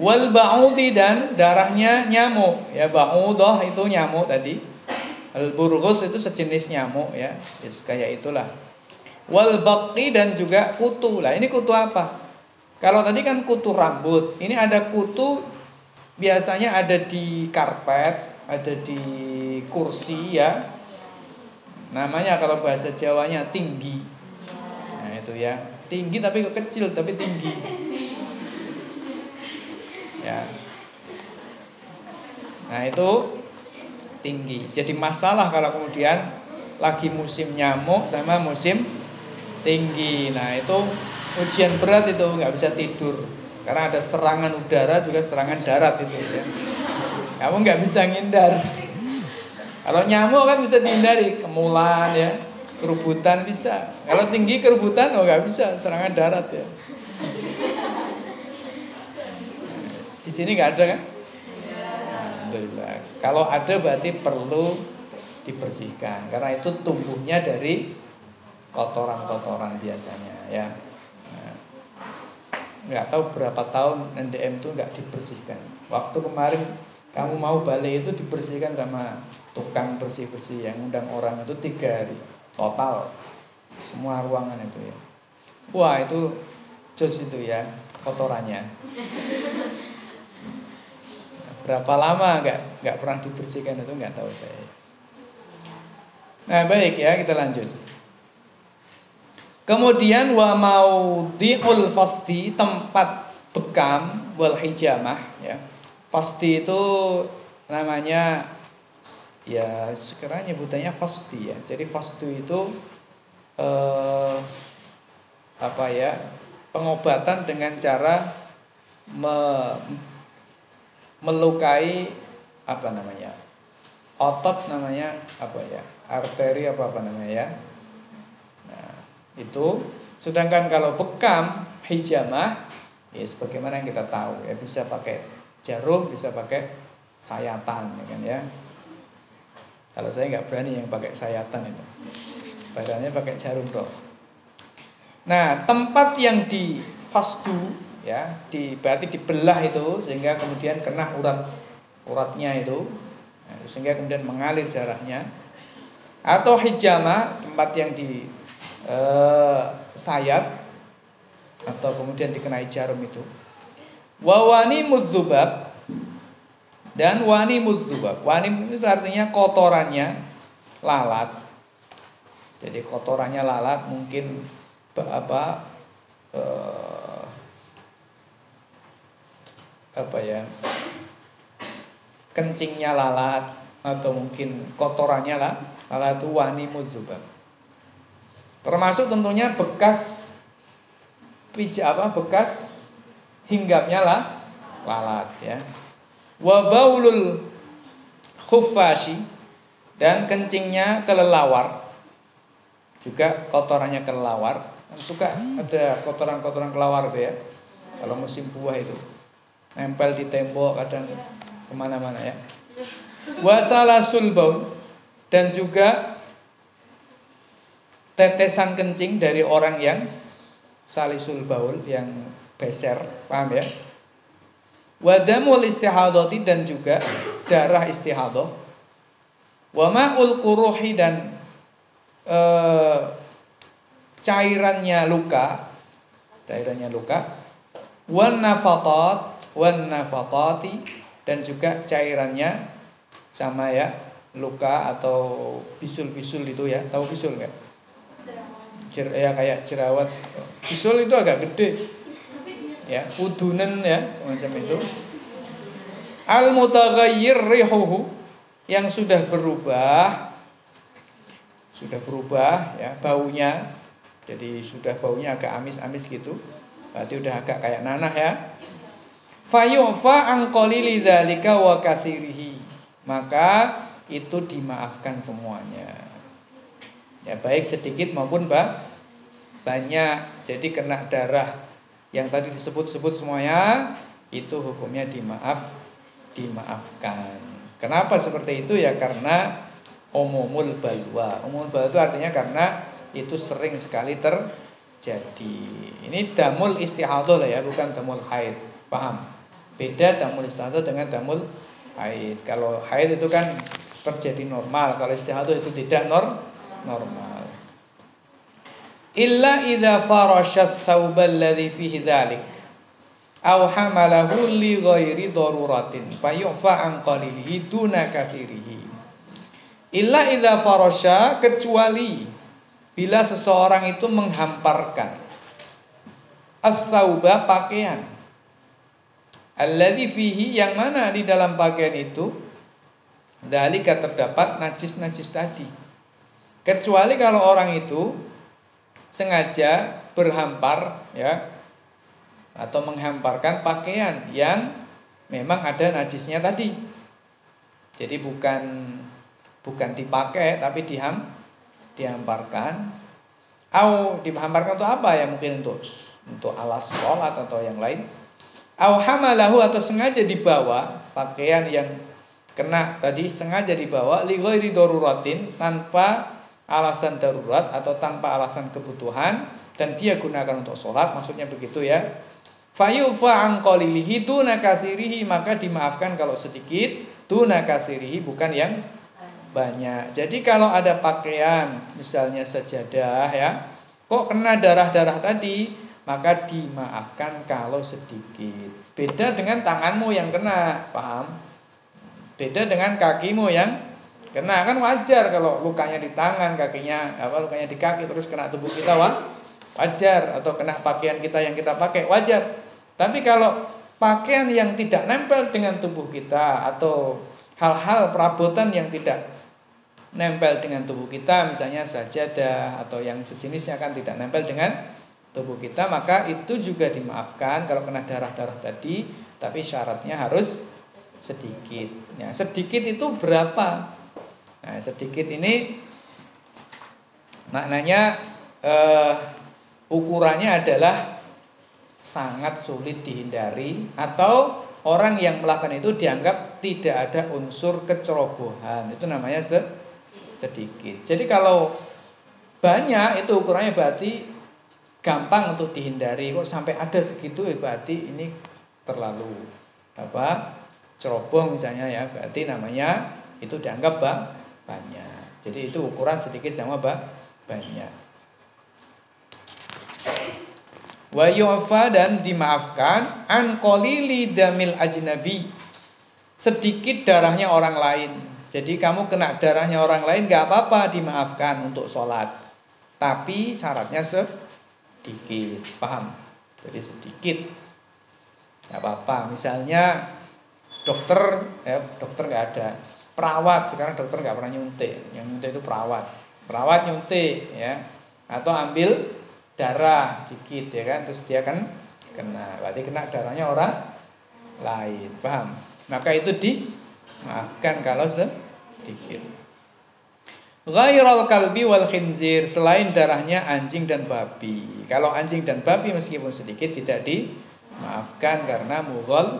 Wal ba'udi, dan darahnya nyamuk ya, ba'udah itu nyamuk tadi. Al burghus itu sejenis nyamuk ya, kayak itulah. Wal baqi, dan juga kutu. Lah ini kutu apa? Kalau tadi kan kutu rambut, ini ada kutu biasanya ada di karpet, ada di kursi ya. Namanya kalau bahasa Jawanya tinggi. Nah, itu ya. Tinggi tapi kecil, tapi tinggi. Ya. Nah, itu tinggi. Jadi masalah kalau kemudian lagi musim nyamuk sama musim tinggi. Nah, itu ujian berat itu, nggak bisa tidur. Karena ada serangan udara juga serangan darat itu ya. Kamu nggak bisa ngindar. Kalau nyamuk kan bisa dihindari, kemulan ya, kerubutan bisa. Kalau tinggi kerubutan, oh nggak bisa, serangan darat ya. Di sini nggak ada kan? Alhamdulillah. Kalau ada berarti perlu dibersihkan, karena itu tumbuhnya dari kotoran-kotoran biasanya ya. Nah, nggak tahu berapa tahun NDM itu nggak dibersihkan. Waktu kemarin kamu mau balik itu dibersihkan sama tukang bersih-bersih yang undang orang itu 3 hari total semua ruangan itu ya. Wah, itu jos itu ya kotorannya. Berapa lama nggak pernah dibersihkan itu nggak tahu saya. Nah, baik ya, kita lanjut. Kemudian wa maudiul fasti, tempat bekam wal hijamah ya. Fasti itu namanya ya, sekarang nyebutannya fasti ya. Jadi fasti itu apa ya, pengobatan dengan cara melukai apa namanya, otot namanya apa ya, arteri apa namanya ya. Nah, itu. Sedangkan kalau bekam hijamah ya sebagaimana yang kita tahu ya, bisa pakai jarum, bisa pakai sayatan ya kan ya. Kalau saya nggak berani yang pakai sayatan itu, badannya pakai jarum toh. Nah, tempat yang di fasdu ya, berarti dibelah itu sehingga kemudian kena urat-uratnya itu, sehingga kemudian mengalir darahnya. Atau hijama, tempat yang di sayap atau kemudian dikenai jarum itu. Wawani mudzubab, dan wani mudzubab. Wani itu artinya kotorannya lalat. Jadi kotorannya lalat, mungkin apa ya, kencingnya lalat atau mungkin kotorannya lah, lalat itu wani mudzubab. Termasuk tentunya bekas bekas hinggapnya lah lalat ya. Wa baulul khuffashi, dan kencingnya kelelawar, juga kotorannya kelelawar. Suka ada kotoran-kotoran kelelawar itu ya, kalau musim buah itu nempel di tembok kadang kemana-mana ya. Wa salasul baul, dan juga tetesan kencing dari orang yang salisul baul, yang beser, paham ya. Wadamul istihadati, dan juga darah istihadah. Wa ma'ul quruhi, dan cairannya luka, wan nafatat dan juga cairannya sama ya, luka atau bisul itu ya, tahu bisul nggak? Ya kayak jerawat, bisul itu agak gede, ya udunan ya semacam itu. Al mutaghayyir rihuhu yang sudah berubah ya baunya. Jadi sudah baunya agak amis-amis gitu. Berarti udah agak kayak nanah ya. Fayu'fa an qalili dzalika wa katsirihi. Maka itu dimaafkan semuanya. Ya baik sedikit maupun banyak. Jadi kena darah yang tadi disebut-sebut semuanya itu hukumnya dimaafkan. Kenapa seperti itu ya? Karena umumul balwa. Umumul balwa itu artinya karena itu sering sekali terjadi. Ini damul istihadah lah ya, bukan damul haid. Paham? Beda damul istihadah dengan damul haid. Kalau haid itu kan terjadi normal, kalau istihadah itu tidak normal. Illa idza farasha thawbal ladzi fihi dzalik aw hamalahu li ghairi daruratin fayu'fa an qalilihi duna katsirihi. Illa idza farasha, kecuali bila seseorang itu menghamparkan as-sauba, pakaian, alladzi fihi, yang mana di dalam pakaian itu dzalika terdapat najis-najis tadi. Kecuali kalau orang itu sengaja berhampar ya, atau menghamparkan pakaian yang memang ada najisnya tadi. Jadi bukan dipakai tapi dihamparkan. Au dihamparkan untuk apa ya? Mungkin untuk alas sholat atau yang lain. Au hamalahu, atau sengaja dibawa, pakaian yang kena tadi sengaja dibawa li ghairi daruratin, tanpa alasan darurat atau tanpa alasan kebutuhan, dan dia gunakan untuk sholat, maksudnya begitu ya. Fayufa an qalilihi duna katsirihi, maka dimaafkan kalau sedikit, duna katsirihi bukan yang banyak. Jadi kalau ada pakaian misalnya sejadah ya, kok kena darah-darah tadi, maka dimaafkan kalau sedikit. Beda dengan tanganmu yang kena, paham? Beda dengan kakimu yang kena. Kan wajar kalau lukanya di tangan, lukanya di kaki terus kena tubuh kita, wajar, atau kena pakaian kita yang kita pakai, wajar. Tapi kalau pakaian yang tidak nempel dengan tubuh kita atau hal-hal perabotan yang tidak nempel dengan tubuh kita, misalnya sajadah atau yang sejenisnya kan tidak nempel dengan tubuh kita, maka itu juga dimaafkan kalau kena darah-darah tadi, tapi syaratnya harus sedikit. Nah, sedikit itu berapa? Nah, sedikit ini maknanya ukurannya adalah sangat sulit dihindari, atau orang yang melakukan itu dianggap tidak ada unsur kecerobohan. Itu namanya sedikit. Jadi kalau banyak itu ukurannya berarti gampang untuk dihindari. Kok sampai ada segitu ya berarti ini terlalu ceroboh misalnya ya. Berarti namanya itu dianggap banyak. Jadi itu ukuran sedikit sama banyak. Wa yu'fa, dan dimaafkan an qalili damil ajnabi, sedikit darahnya orang lain. Jadi kamu kena darahnya orang lain gak apa-apa, dimaafkan untuk sholat, tapi syaratnya sedikit, paham? Jadi sedikit gak apa-apa. Misalnya dokter gak ada, perawat, sekarang dokter gak pernah nyuntik, yang nyuntik itu perawat nyuntik ya, atau ambil darah dikit ya kan, terus dia kan kena, berarti kena darahnya orang lain, paham? Maka itu dimaafkan kalau sedikit. Ghairal kalbi wal khinzir, selain darahnya anjing dan babi. Kalau anjing dan babi meskipun sedikit tidak dimaafkan karena mughal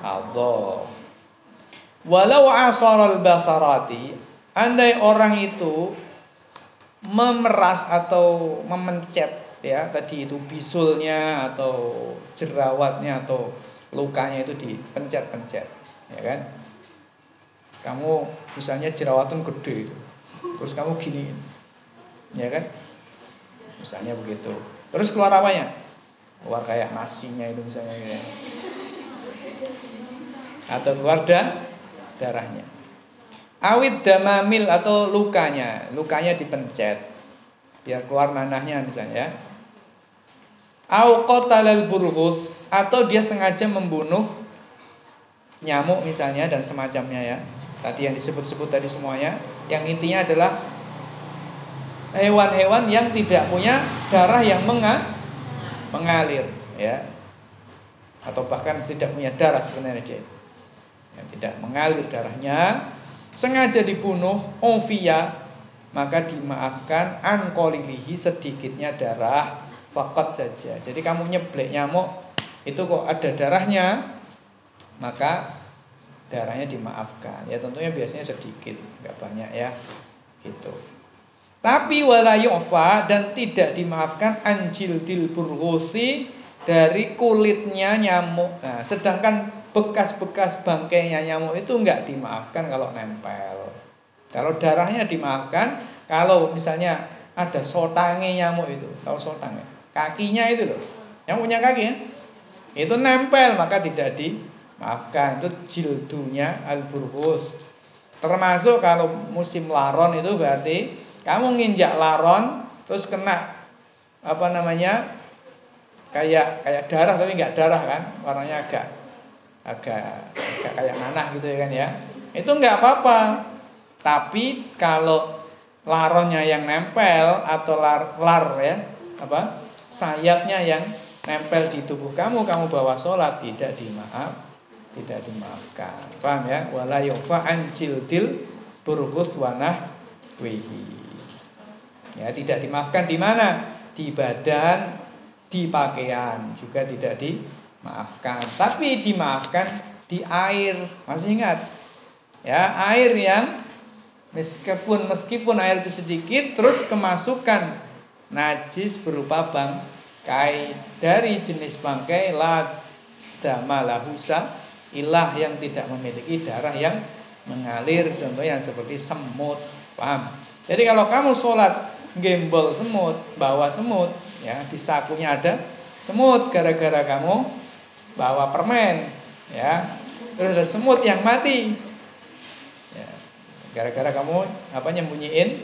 Allah. Walau asaral basarati, andai orang itu memeras atau memencet ya tadi itu bisulnya atau jerawatnya atau lukanya itu dipencet-pencet ya kan. Kamu misalnya jerawatan gede terus kamu giniin ya kan, misalnya begitu. Terus keluar apanya? Keluar kayak nasinya itu misalnya gitu ya. Atau keluar darahnya. Awid damamil atau lukanya, lukanya dipencet biar keluar nanahnya misalnya ya. Au qatalal burghus atau dia sengaja membunuh nyamuk misalnya dan semacamnya ya. Tadi yang disebut-sebut tadi semuanya, yang intinya adalah hewan-hewan yang tidak punya darah yang mengalir ya. Atau bahkan tidak punya darah sebenarnya dia. Yang tidak mengalir darahnya sengaja dibunuh ufiya, maka dimaafkan anqolilihi sedikitnya darah faqat saja. Jadi kamu nyeblek nyamuk itu kok ada darahnya, maka darahnya dimaafkan. Ya tentunya biasanya sedikit, enggak banyak ya. Gitu. Tapi wala yu'fa dan tidak dimaafkan anjildil burghusi dari kulitnya nyamuk. Nah, sedangkan bekas-bekas bangkainya nyamuk itu enggak dimaafkan kalau nempel. Kalau darahnya dimaafkan, kalau misalnya ada sotangnya nyamuk itu, tahu sotangnya, kakinya itu loh, yang punya kaki ya, itu nempel maka tidak dimaafkan. Itu jildunya al-burghus. Termasuk kalau musim laron itu berarti kamu nginjak laron terus kena apa namanya kayak darah tapi nggak darah kan, warnanya agak kayak nanah gitu ya kan ya, itu nggak apa-apa. Tapi kalau laronnya yang nempel atau ya apa sayapnya yang nempel di tubuh kamu bawa sholat tidak dimaafkan, paham ya? Wala yufa anjildil burghus wanahwihi ya, tidak dimaafkan di mana? Di badan, di pakaian juga tidak dimaafkan, tapi dimaafkan di air. Masih ingat ya, air yang meskipun air itu sedikit terus kemasukan najis berupa bangkai dari jenis bangkai la damalahusa ilah yang tidak memiliki darah yang mengalir, contohnya seperti semut, paham? Jadi kalau kamu sholat gembol semut, bawa semut ya, di sakunya ada semut gara-gara kamu bawa permen ya, terus ada semut yang mati gara-gara kamu apa nyembunyiin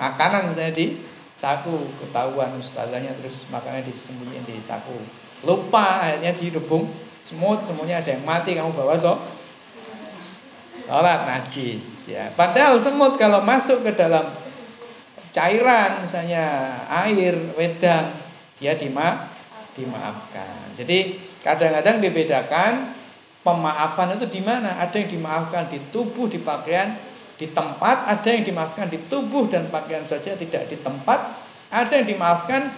makanan misalnya di saku, ketahuan ustazahnya terus makanannya disembunyiin di saku, lupa akhirnya didubung semutnya ada yang mati, kamu bawa sholat najis ya. Padahal semut kalau masuk ke dalam cairan misalnya air wedang dia dimaafkan. Jadi kadang-kadang dibedakan pemaafan itu di mana, ada yang dimaafkan di tubuh, di pakaian, di tempat, ada yang dimaafkan di tubuh dan pakaian saja tidak di tempat, ada yang dimaafkan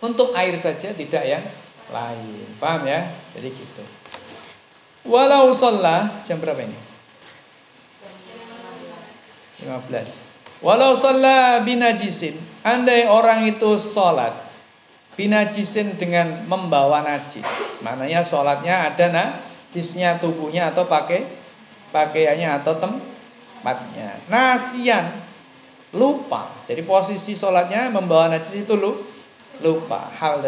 untuk air saja tidak yang lain, paham ya? Jadi gitu. Walau sholat jam berapa ini? 15. Walau sholat binajisin, andai orang itu sholat binajisin dengan membawa najis, maknanya sholatnya ada najisnya, tubuhnya atau pakaiannya atau nasian, lupa. Jadi posisi sholatnya membawa najis itu lupa. Hal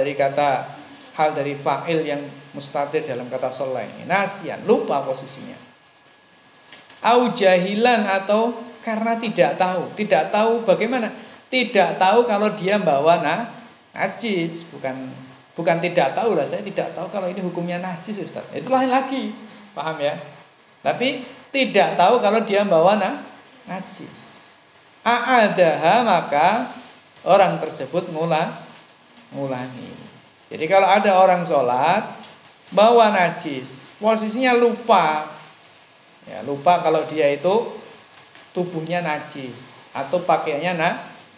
dari fa'il yang mustatir dalam kata sholat ini, nasian, lupa posisinya. Au jahilan atau karena tidak tahu bagaimana, tidak tahu kalau dia bawa najis, bukan tidak tahu lah, saya tidak tahu kalau ini hukumnya najis Ustaz, itu lain lagi, paham ya? Tapi tidak tahu kalau dia bawa najis. A'adaha maka orang tersebut ngulangi. Jadi kalau ada orang sholat bawa najis, posisinya lupa. Ya, lupa kalau dia itu tubuhnya najis atau pakaiannya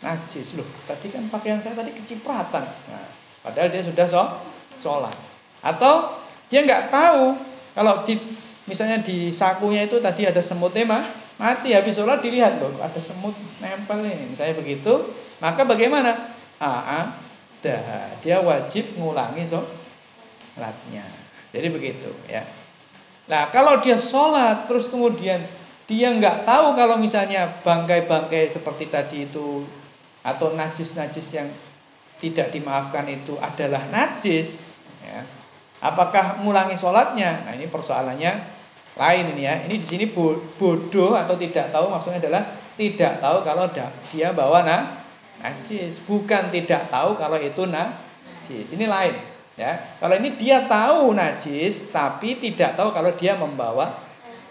najis. Loh, tadi kan pakaian saya tadi kecipratan. Nah, padahal dia sudah sholat. Atau dia nggak tahu kalau misalnya di sakunya itu tadi ada semutnya mati, habis sholat dilihat loh ada semut nempel ini, misalnya begitu, maka bagaimana? Dia wajib ngulangi sholatnya. Jadi begitu ya. Nah kalau dia sholat terus kemudian dia nggak tahu kalau misalnya bangkai-bangkai seperti tadi itu atau najis-najis yang tidak dimaafkan itu adalah najis, ya. Apakah ngulangi sholatnya? Nah, ini persoalannya lain ini ya. Ini di sini bodoh atau tidak tahu, maksudnya adalah tidak tahu kalau dia bawa najis, bukan tidak tahu kalau itu najis. Ini lain ya. Kalau ini dia tahu najis tapi tidak tahu kalau dia membawa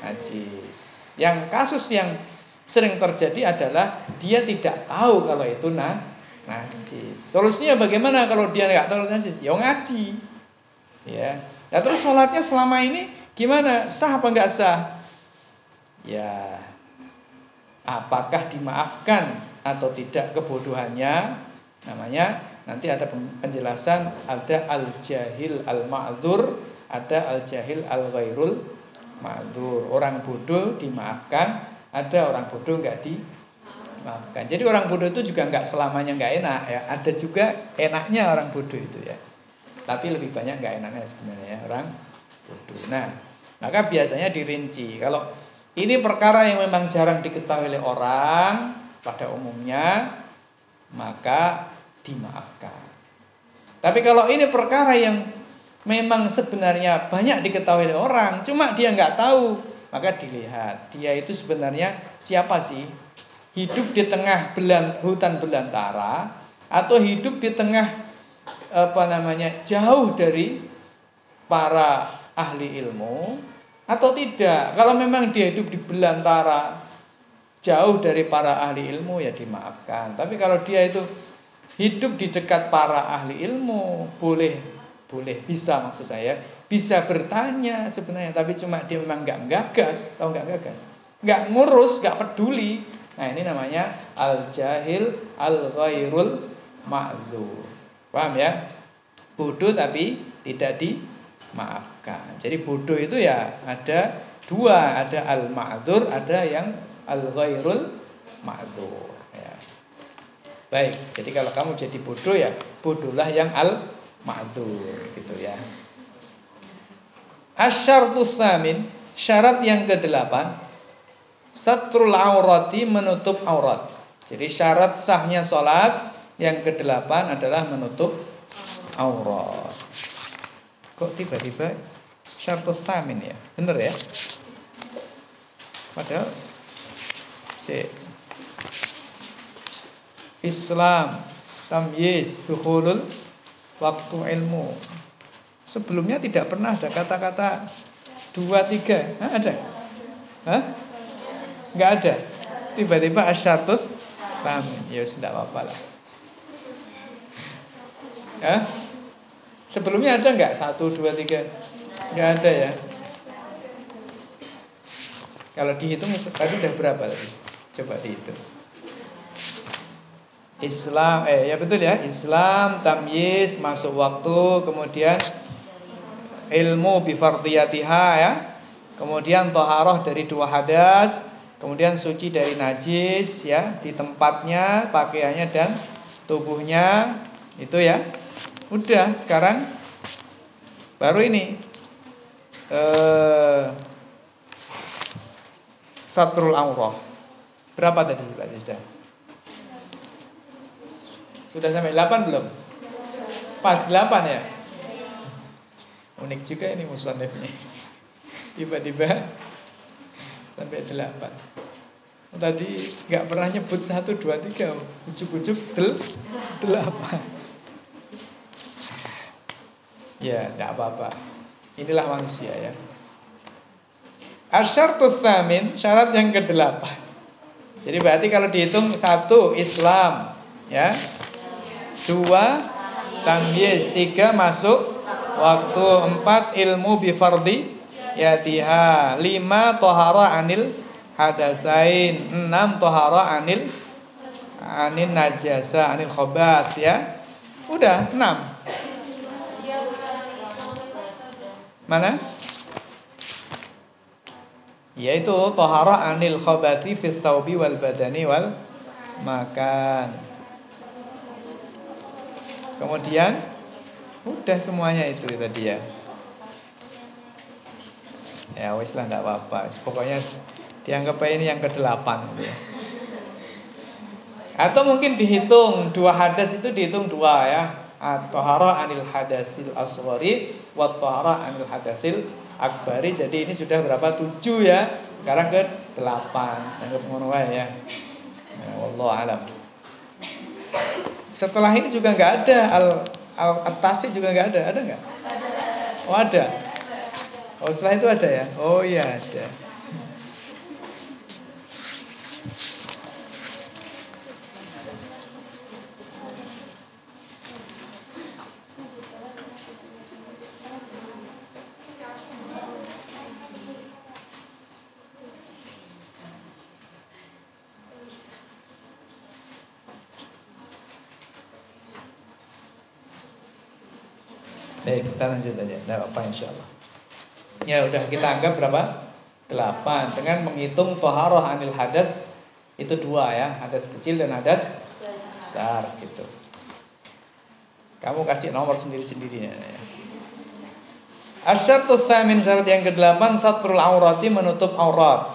najis. Yang kasus yang sering terjadi adalah dia tidak tahu kalau itu najis. Solusinya bagaimana kalau dia nggak tahu najis? Ya ngaji, ya. Nah terus sholatnya selama ini gimana? Sah apa nggak sah? Ya, apakah dimaafkan atau tidak kebodohannya? Namanya nanti ada penjelasan, ada al-jahil al-ma'dzur, ada al-jahil al-ghairul ma'dzur. Orang bodoh dimaafkan, ada orang bodoh nggak dimaafkan. Jadi orang bodoh itu juga nggak selamanya nggak enak ya. Ada juga enaknya orang bodoh itu ya. Tapi lebih banyak nggak enaknya sebenarnya ya, orang bodoh. Nah, maka biasanya dirinci. Kalau ini perkara yang memang jarang diketahui oleh orang pada umumnya, maka dimaafkan. Tapi kalau ini perkara yang memang sebenarnya banyak diketahui oleh orang, cuma dia nggak tahu, maka dilihat dia itu sebenarnya siapa sih? Hidup di tengah hutan belantara atau hidup di tengah jauh dari para ahli ilmu atau tidak? Kalau memang dia hidup di belantara jauh dari para ahli ilmu, ya dimaafkan. Tapi kalau dia itu hidup di dekat para ahli ilmu, boleh bisa maksud saya. Bisa bertanya sebenarnya, tapi cuma dia memang nggak ngurus, nggak peduli. Nah ini namanya al-jahil al-ghairul ma'dzur. Paham ya? Bodoh tapi tidak dimaafkan. Jadi bodoh itu ya ada dua, ada al-ma'dzur, ada yang al-ghairul ma'dzur ya. Baik, jadi kalau kamu jadi bodoh ya bodohlah yang al-ma'dzur gitu ya. Asyartus tsamin, syarat yang ke-8, satrul aurati, menutup aurat. Jadi syarat sahnya sholat yang ke-8 adalah menutup aurat. Kok tiba-tiba syartus tsamin ya? Bener ya? Padahal Islam, tamyiz, dukhulul waktu ilmu. Sebelumnya tidak pernah ada kata-kata 2, 3. Hah, ada? Hah? Nggak ada? Tiba-tiba asyartus tsamin. Ya sudah, apa-apa lah. Hah? Sebelumnya ada nggak? 1, 2, 3. Nggak ada ya? Kalau dihitung tadi udah berapa tadi? Coba dihitung. Islam, ya betul ya. Islam, tamyiz, masuk waktu, kemudian ilmu bifardiyatiha ya, kemudian toharoh dari 2 hadas, kemudian suci dari najis ya, di tempatnya, pakaiannya dan tubuhnya itu ya. Udah, sekarang baru ini satrul aurah. Berapa tadi Pak Zidda? Sudah sampai 8 belum? Pas 8 ya. Unik juga ini musannifnya. Tiba-tiba sampai 8. Tadi nggak pernah nyebut 1, 2, 3, ujuk-ujuk 8. Ya, nggak apa-apa. Inilah manusia ya. Asyartus tsamin, syarat yang ke-8. Jadi berarti kalau dihitung 1 Islam ya, 2 tamyiz, 3 masuk waktu, 4 ilmu bifardi yatiha, 5 tohara anil hadasain, 6 tohara anil najasa, anil khobat ya. Udah 6. Mana? Yaitu tohara anil khobati fis saubi wal badani wal makan. Kemudian udah semuanya itu tadi ya. Ya wis lah, enggak apa-apa. Pokoknya dianggap ini yang ke-8 gitu ya. Atau mungkin dihitung dua hadas itu dihitung dua ya. At-tahara anil hadasil asghari wa at-tahara anil hadasil akbari. Jadi ini sudah berapa? 7 ya. Sekarang ke 8. Sanggup ngono wae ya. Ya wallahu alam. Setelah ini juga enggak ada al-atasi juga enggak ada. Ada enggak? Oh ada. Oh setelah itu ada ya. Oh iya ada. Kita lanjut aja, tidak apa-apa insyaallah. Ya udah kita anggap berapa? 8 dengan menghitung toharoh anil hadas itu 2 ya, hadas kecil dan hadas besar gitu. Kamu kasih nomor sendiri-sendirinya ya. Asyartus samin, syarat yang ke-8, satrul aurati, menutup aurat.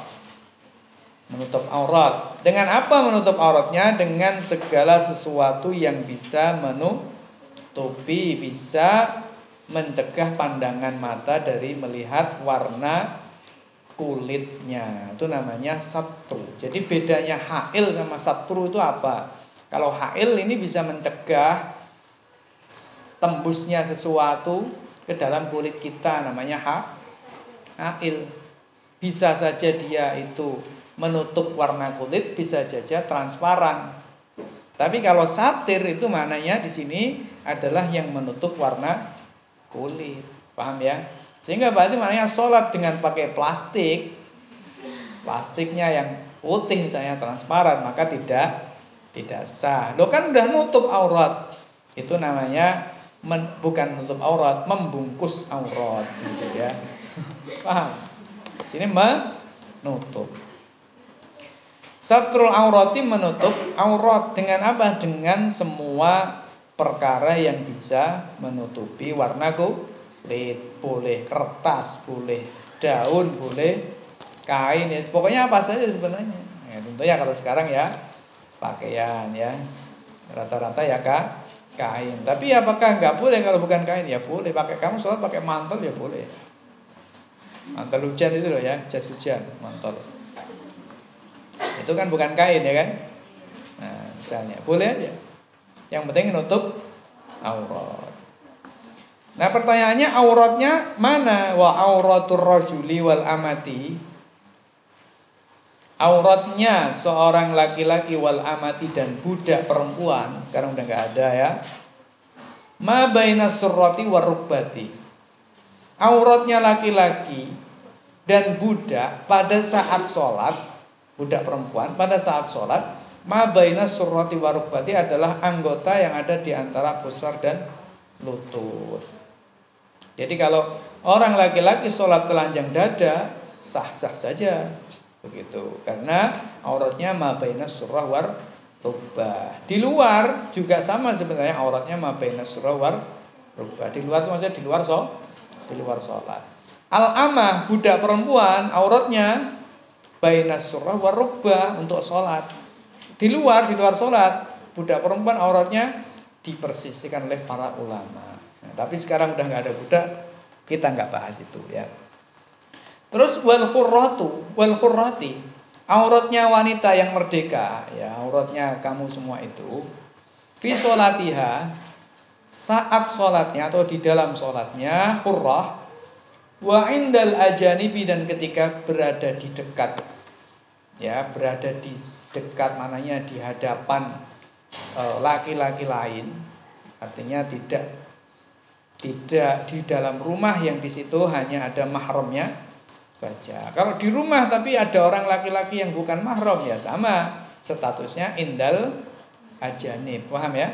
Menutup aurat. Dengan apa menutup auratnya? Dengan segala sesuatu yang bisa menutupi, bisa mencegah pandangan mata dari melihat warna kulitnya. Itu namanya satru. Jadi bedanya ha'il sama satru itu apa? Kalau ha'il ini bisa mencegah tembusnya sesuatu ke dalam kulit kita, namanya ha'il. Bisa saja dia itu menutup warna kulit, bisa saja transparan. Tapi kalau satir itu mananya di sini adalah yang menutup warna kulit, paham ya? Sehingga berarti maknanya sholat dengan pakai plastik, plastiknya yang putih misalnya transparan, maka tidak sah. Lo kan udah nutup aurat, itu namanya bukan nutup aurat, membungkus aurat, gitu ya. Paham? Sini menutup. Satrul aurati, menutup aurat dengan apa? Dengan semua perkara yang bisa menutupi warna kulit. Boleh kertas, boleh daun, boleh kain ya. Pokoknya apa saja sebenarnya ya, tentunya kalau sekarang ya pakaian ya, rata-rata ya kain. Tapi apakah nggak boleh kalau bukan kain? Ya boleh. Pakai kamu sholat pakai mantel ya boleh. Mantel hujan itu loh ya, jas hujan, mantel itu kan bukan kain ya kan. Nah misalnya boleh aja, yang penting menutup aurat. Nah pertanyaannya auratnya mana? Wa auratur rajuli wal amati, auratnya seorang laki-laki wal amati dan budak perempuan. Sekarang udah nggak ada ya. Ma baina surrati warukbati, auratnya laki-laki dan budak pada saat sholat, budak perempuan pada saat sholat. Ma baina surrati warukbati adalah anggota yang ada di antara pusar dan lutut. Jadi kalau orang laki-laki sholat telanjang dada, sah-sah saja begitu. Karena auratnya ma baina surrah warukbah. Di luar juga sama sebenarnya auratnya ma baina surrah warukbah. Di luar itu maksudnya di luar sholat. Al-amah, budak perempuan, auratnya baina surrah warukbah, untuk sholat. Di luar sholat, budak perempuan auratnya dipersisihkan oleh para ulama. Nah, tapi sekarang udah nggak ada budak, kita nggak bahas itu ya. Terus wal khurrati, auratnya wanita yang merdeka, ya auratnya kamu semua itu. Fi sholatiha, saat sholatnya atau di dalam sholatnya, khurrah. Wa indal ajanibi, dan ketika berada di dekat. Ya, berada di dekat mananya, di hadapan laki-laki lain. Artinya tidak di dalam rumah yang di situ hanya ada mahramnya saja. Kalau di rumah tapi ada orang laki-laki yang bukan mahram ya sama statusnya indal ajanib, paham ya?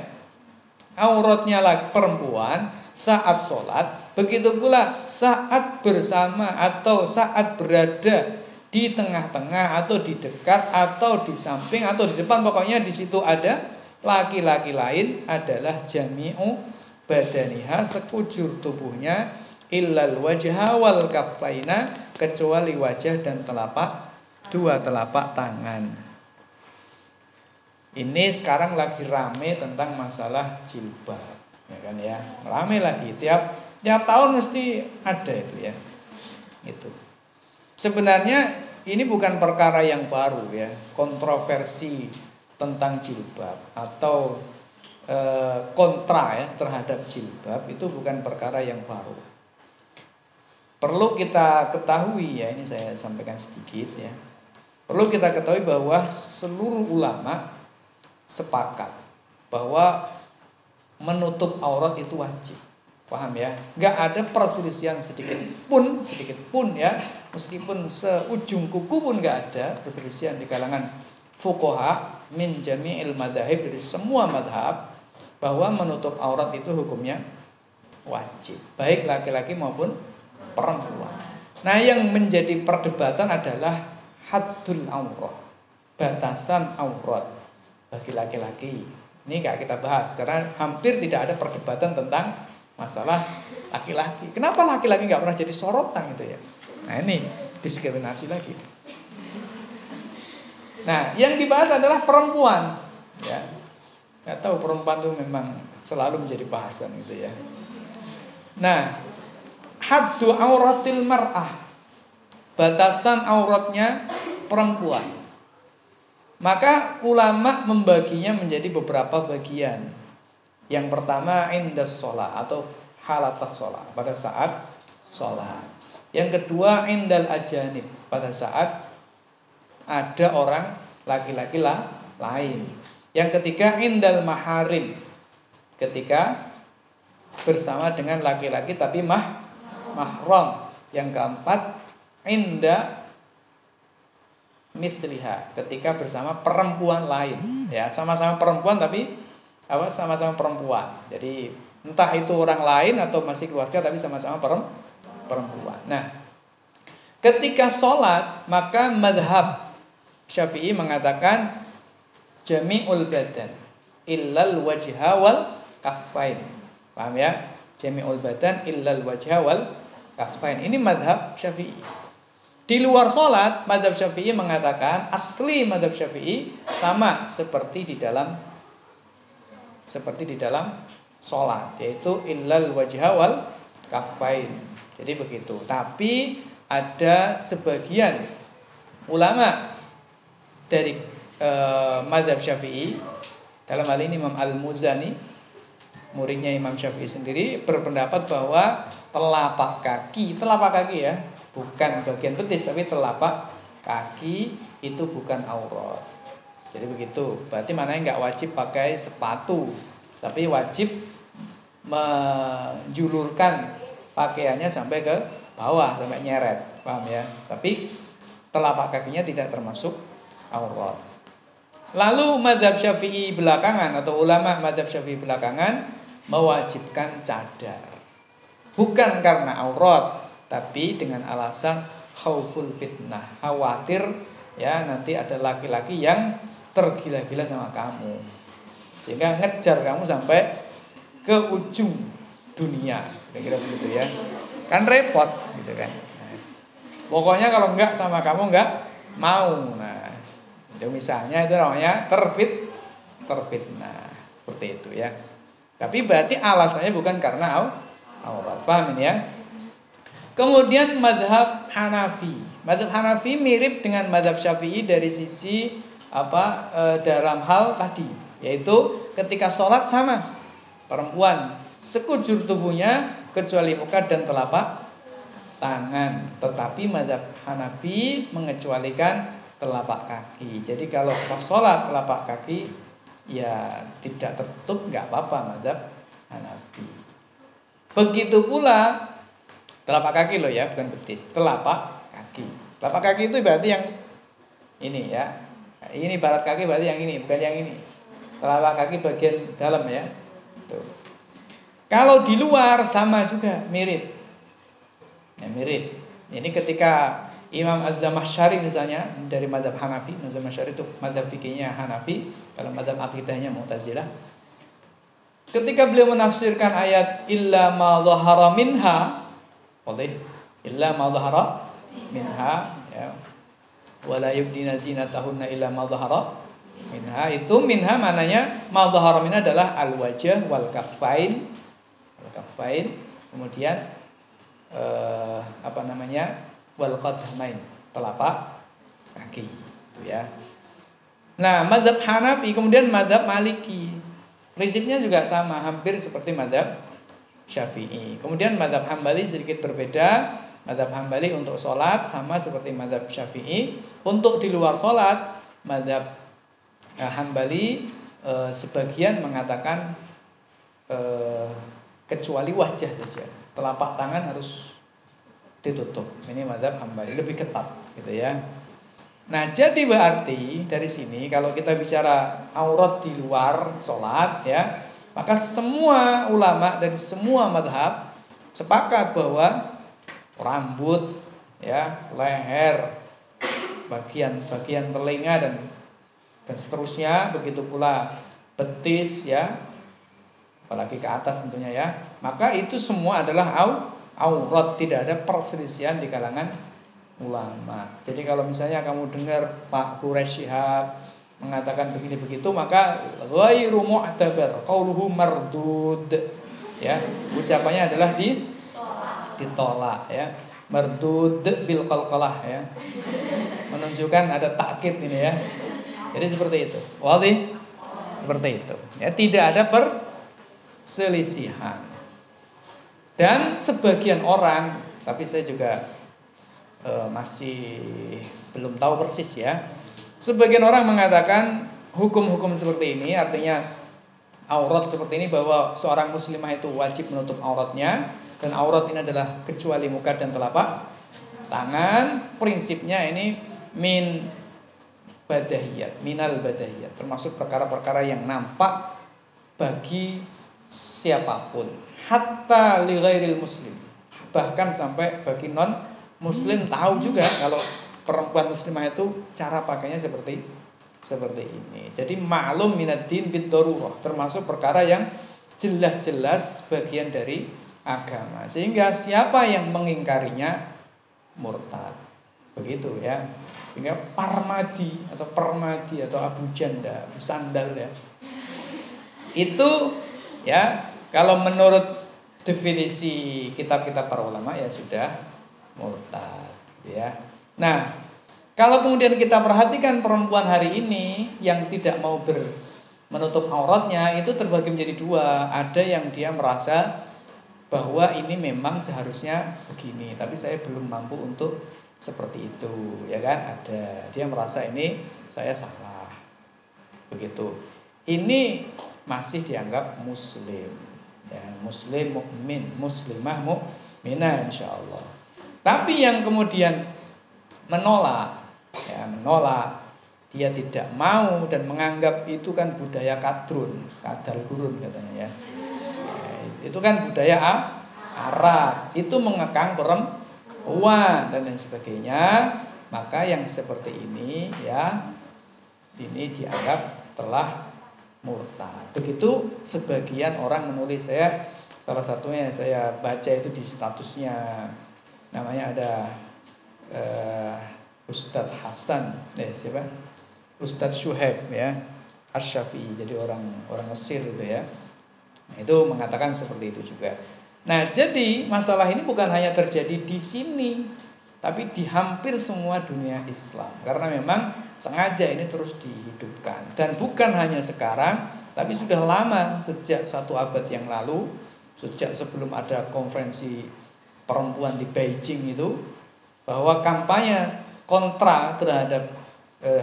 Auratnya perempuan saat sholat, begitu pula saat bersama atau saat berada di tengah-tengah atau di dekat atau di samping atau di depan, pokoknya di situ ada laki-laki lain, adalah jami'u badaniha, sekujur tubuhnya, illal wajha wal kaffaina, kecuali wajah dan telapak, dua telapak tangan. Ini sekarang lagi rame tentang masalah jilbab, ya kan ya, rame lagi tiap tahun mesti ada itu ya. Itu sebenarnya ini bukan perkara yang baru ya, kontroversi tentang jilbab atau kontra ya terhadap jilbab itu bukan perkara yang baru. Perlu kita ketahui ya, ini saya sampaikan sedikit ya. Perlu kita ketahui bahwa seluruh ulama sepakat bahwa menutup aurat itu wajib. Paham ya? Nggak ada perselisihan sedikit pun ya. Meskipun seujung kuku pun nggak ada perselisihan di kalangan fuqaha min jami'il madzahib, dari semua mazhab, bahwa menutup aurat itu hukumnya wajib, baik laki-laki maupun perempuan. Nah, yang menjadi perdebatan adalah haddul aurat, batasan aurat bagi laki-laki. Ini gak kita bahas karena hampir tidak ada perdebatan tentang masalah laki-laki. Kenapa laki-laki gak pernah jadi sorotan gitu ya? Nah, ini diskriminasi lagi. Nah, yang dibahas adalah perempuan ya. Gak tahu, perempuan tuh memang selalu menjadi bahasan gitu ya. Nah, haddu auratil mar'ah, batasan auratnya perempuan. Maka ulama membaginya menjadi beberapa bagian. Yang pertama indas sholat atau halatas sholat, pada saat sholat. Yang kedua indal ajanib, pada saat ada orang laki-laki lain. Yang ketiga indal maharim, ketika bersama dengan laki-laki tapi mahram. Yang keempat inda misliha, ketika bersama perempuan lain ya, sama-sama perempuan tapi apa, sama-sama perempuan, jadi entah itu orang lain atau masih keluarga tapi sama-sama perempuan. Nah, ketika sholat maka madhab Syafi'i mengatakan jami'ul badan illal wajha wal kaffain. Paham ya? Jami'ul badan illal wajha wal kaffain, ini madhab Syafi'i. Di luar sholat, madzhab Syafi'i mengatakan asli madzhab Syafi'i sama seperti di dalam sholat, yaitu illal wajha wal kaffain. Jadi begitu. Tapi ada sebagian ulama dari madzhab Syafi'i, dalam hal ini Imam Al-Muzani, muridnya Imam Syafi'i sendiri, berpendapat bahwa telapak kaki ya, bukan bagian betis tapi telapak kaki itu bukan aurat. Jadi begitu. Berarti maknanya nggak wajib pakai sepatu, tapi wajib menjulurkan pakaiannya sampai ke bawah, sampai nyeret. Paham ya? Tapi telapak kakinya tidak termasuk aurat. Lalu madzhab Syafi'i belakangan atau ulama madzhab Syafi'i belakangan mewajibkan cadar. Bukan karena aurat, tapi dengan alasan khauful fitnah, khawatir ya nanti ada laki-laki yang tergila-gila sama kamu sehingga ngejar kamu sampai ke ujung dunia, kira-kira begitu ya, kan repot gitu kan. Nah, pokoknya kalau enggak sama kamu enggak mau. Nah, itu misalnya itu namanya terfitnah seperti itu ya. Tapi berarti alasannya bukan karena aurat, paham ini ya. Kemudian madhab Hanafi. Madhab Hanafi mirip dengan madhab Syafi'i dari sisi dalam hal tadi, yaitu ketika sholat sama perempuan sekujur tubuhnya kecuali muka dan telapak tangan. Tetapi madhab Hanafi mengecualikan telapak kaki. Jadi kalau pas sholat telapak kaki ya tidak tertutup, nggak apa-apa madhab Hanafi. Begitu pula telapak kaki loh ya, bukan betis. Telapak kaki. Telapak kaki itu berarti yang ini ya. Ini barat kaki berarti yang ini, bukan yang ini. Telapak kaki bagian dalam ya. Tuh. Kalau di luar sama juga, mirip. Ya, mirip. Ini ketika Imam Az-Zamakhsyari misalnya dari mazhab Hanafi, Az-Zamakhsyari itu mazhab fikihnya Hanafi, kalau mazhab akidahnya Mu'tazilah. Ketika beliau menafsirkan ayat illa ma dhahara minha, oleh illa ma dhahara minha ya, wala yubdina zinatahunna illa ma dhahara Minha itu minha mananya ma dhahara minha adalah al wajah wal kaffain. Wal kaffain kemudian wal qadamain, telapak kaki itu ya. Nah, mazhab Hanafi kemudian mazhab Maliki. Prinsipnya juga sama, hampir seperti mazhab Syafi'i. Kemudian mazhab Hambali sedikit berbeda. Mazhab Hambali untuk sholat sama seperti mazhab Syafi'i. Untuk di luar sholat, mazhab Hambali sebagian mengatakan kecuali wajah saja, telapak tangan harus ditutup. Ini mazhab Hambali lebih ketat gitu ya. Nah, jadi berarti dari sini kalau kita bicara aurat di luar sholat ya, maka semua ulama dari semua mazhab sepakat bahwa rambut, ya, leher, bagian telinga dan seterusnya, begitu pula betis ya, apalagi ke atas tentunya ya. Maka itu semua adalah aurat, tidak ada perselisihan di kalangan ulama. Jadi kalau misalnya kamu dengar Pak Quraish Shihab mengatakan begini begitu, maka ghairu mu'tabar qauluhu mardud ya, ucapannya adalah ditolak ya, mardud bil qalqalah ya, menunjukkan ada takkid ini ya. Jadi seperti itu, wadih, seperti itu ya, tidak ada perselisihan. Dan sebagian orang, tapi saya juga masih belum tahu persis ya, sebagian orang mengatakan hukum-hukum seperti ini, artinya aurat seperti ini, bahwa seorang muslimah itu wajib menutup auratnya, dan aurat ini adalah kecuali muka dan telapak tangan. Prinsipnya ini min badahiyat, minal badahiyat, termasuk perkara-perkara yang nampak bagi siapapun, hatta li ghairil muslim, bahkan sampai bagi non muslim tahu juga kalau perempuan muslimah itu cara pakainya seperti ini. Jadi ma'lum minad din bid darurah, termasuk perkara yang jelas-jelas bagian dari agama, sehingga siapa yang mengingkarinya murtad, begitu ya. Sehingga Parmadi atau Abu Janda, Abu Sandal ya, itu ya, kalau menurut definisi kitab-kitab para ulama ya sudah murtad ya. Nah, kalau kemudian kita perhatikan perempuan hari ini yang tidak mau menutup auratnya, itu terbagi menjadi dua. Ada yang dia merasa bahwa ini memang seharusnya begini, tapi saya belum mampu untuk seperti itu, ya kan? Ada, dia merasa ini saya salah, begitu. Ini masih dianggap muslim, ya, muslim mukmin, muslimah mukminah, insyaallah. Tapi yang kemudian menolak, ya, menolak, dia tidak mau dan menganggap itu kan budaya kadal gurun katanya ya. Itu kan budaya Arab, itu mengekang perempuan dan lain sebagainya. Maka yang seperti ini ya, ini dianggap telah murtad. Begitu sebagian orang menulis, saya salah satunya saya baca itu di statusnya, namanya ada Ustadz Hasan, siapa? Ustadz Syuhaib ya, Asy-Syafi'i, jadi orang Mesir itu ya. Nah, itu mengatakan seperti itu juga. Nah, jadi masalah ini bukan hanya terjadi di sini, tapi di hampir semua dunia Islam, karena memang sengaja ini terus dihidupkan. Dan bukan hanya sekarang, tapi sudah lama, sejak 1 abad yang lalu, sejak sebelum ada konferensi perempuan di Beijing itu, bahwa kampanye kontra terhadap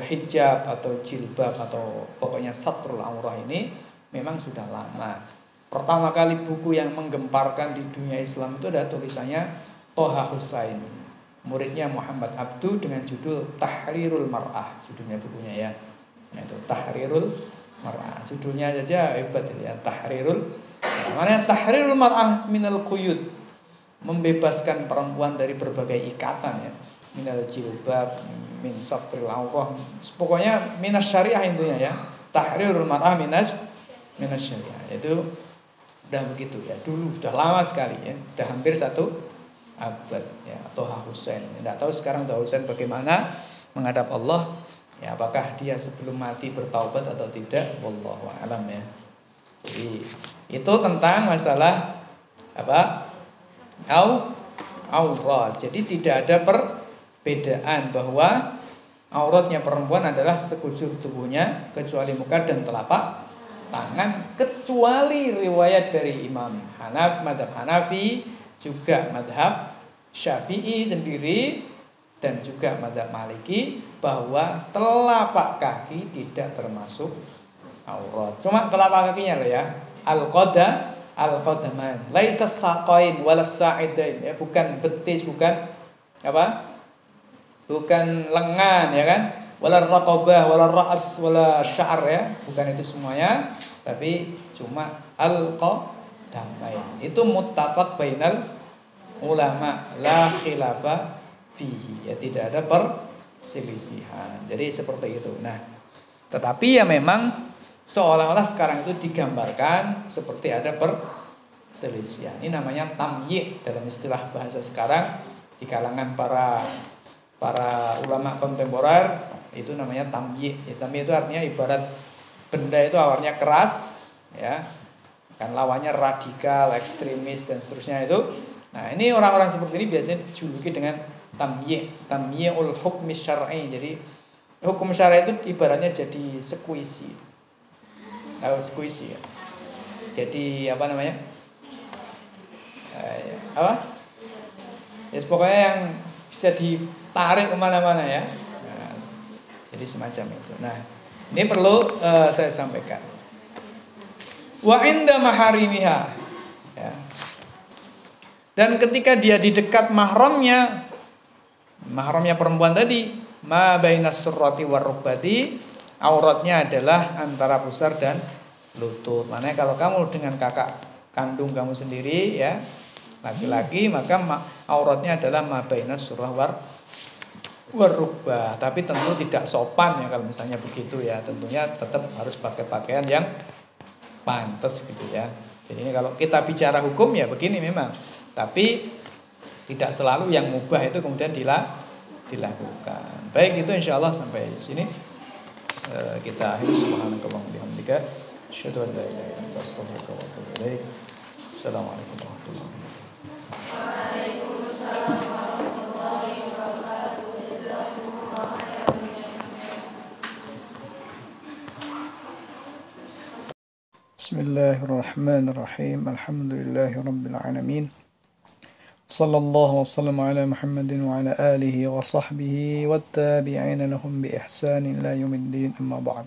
hijab atau jilbab atau pokoknya satrul aurah ini memang sudah lama. Pertama kali buku yang menggemparkan di dunia Islam itu ada tulisannya Toha Husain, muridnya Muhammad Abdu, dengan judul Tahrirul Mar'ah, judulnya bukunya ya. Nah, itu Tahrirul Mar'ah, judulnya saja hebat ya, Tahrirul. Namanya Tahrirul Mar'ah minal quyud, membebaskan perempuan dari berbagai ikatan ya, minal jilbab, min satril aurah, pokoknya minas syariah intinya ya, tahrirul mar'ah minas syariah. Itu udah begitu ya, dulu udah lama sekali ya, udah hampir 1 abad ya. Toha Husain, nggak tahu sekarang Toha Husain bagaimana menghadap Allah, Ya, apakah dia sebelum mati bertaubat atau tidak? Wallahu a'lam ya. Jadi, itu tentang masalah apa? Aurat. Jadi tidak ada perbedaan bahwa auratnya perempuan adalah sekujur tubuhnya kecuali muka dan telapak tangan, kecuali riwayat dari Imam Hanaf, mazhab Hanafi, juga mazhab Syafi'i sendiri, dan juga mazhab Maliki, bahwa telapak kaki tidak termasuk aurat. Cuma telapak kakinya loh ya, al-qadaman, laisa saqain walas sa'idain, ya, bukan betis, bukan apa? Bukan lengan, ya kan? Walar raqabah, walar ra'as, walar sya'ar, ya, bukan itu semuanya, tapi cuma al-qadamain. Itu muttafaq bainal ulama, la khilafa fihi, ya, tidak ada perselisihan. Jadi seperti itu. Nah, tetapi ya memang seolah-olah sekarang itu digambarkan seperti ada perselisihan. Ini namanya tamyi' dalam istilah bahasa sekarang di kalangan para ulama kontemporer. Itu namanya tamyi'. Ya, tamyi' itu artinya ibarat benda itu awalnya keras, ya, kan lawannya radikal, ekstremis, dan seterusnya itu. Nah, ini orang-orang seperti ini biasanya dijuluki dengan tamyi', tamyi'ul hukmi syar'i. Jadi hukum syar'i itu ibaratnya jadi sekuisi. Tahu sekuisi ya? Jadi apa namanya? Apa? Ya, pokoknya yang bisa ditarik kemana-mana ya. Nah, jadi semacam itu. Nah, ini perlu saya sampaikan. Wa inda maharimiha, ya. Dan ketika dia di dekat mahramnya, mahramnya perempuan tadi, ma bainas surrati warukbati, auratnya adalah antara pusar dan lutut. Makanya kalau kamu dengan kakak kandung kamu sendiri, ya, laki-laki, maka auratnya adalah ma bainas surrah warukbah. Tapi tentu tidak sopan ya kalau misalnya begitu ya. Tentunya tetap harus pakai pakaian yang pantas gitu ya. Jadi ini kalau kita bicara hukum ya begini memang. Tapi tidak selalu yang mubah itu kemudian dilakukan. Baik, itu insya Allah sampai di sini kita akhiri. Subhanakallahumma wa bihamdika, asyhadu an la ilaha illa anta, astaghfiruka wa atubu ilaik. Assalamualaikum warahmatullahi wabarakatuh. Bismillahirrahmanirrahim. Alhamdulillahirabbil alamin. Sallallahu wa sallam ala Muhammadin wa ala alihi wa sahbihi wattabi'ina lahum bi ihsanin ila yaumiddin, amma ba'd.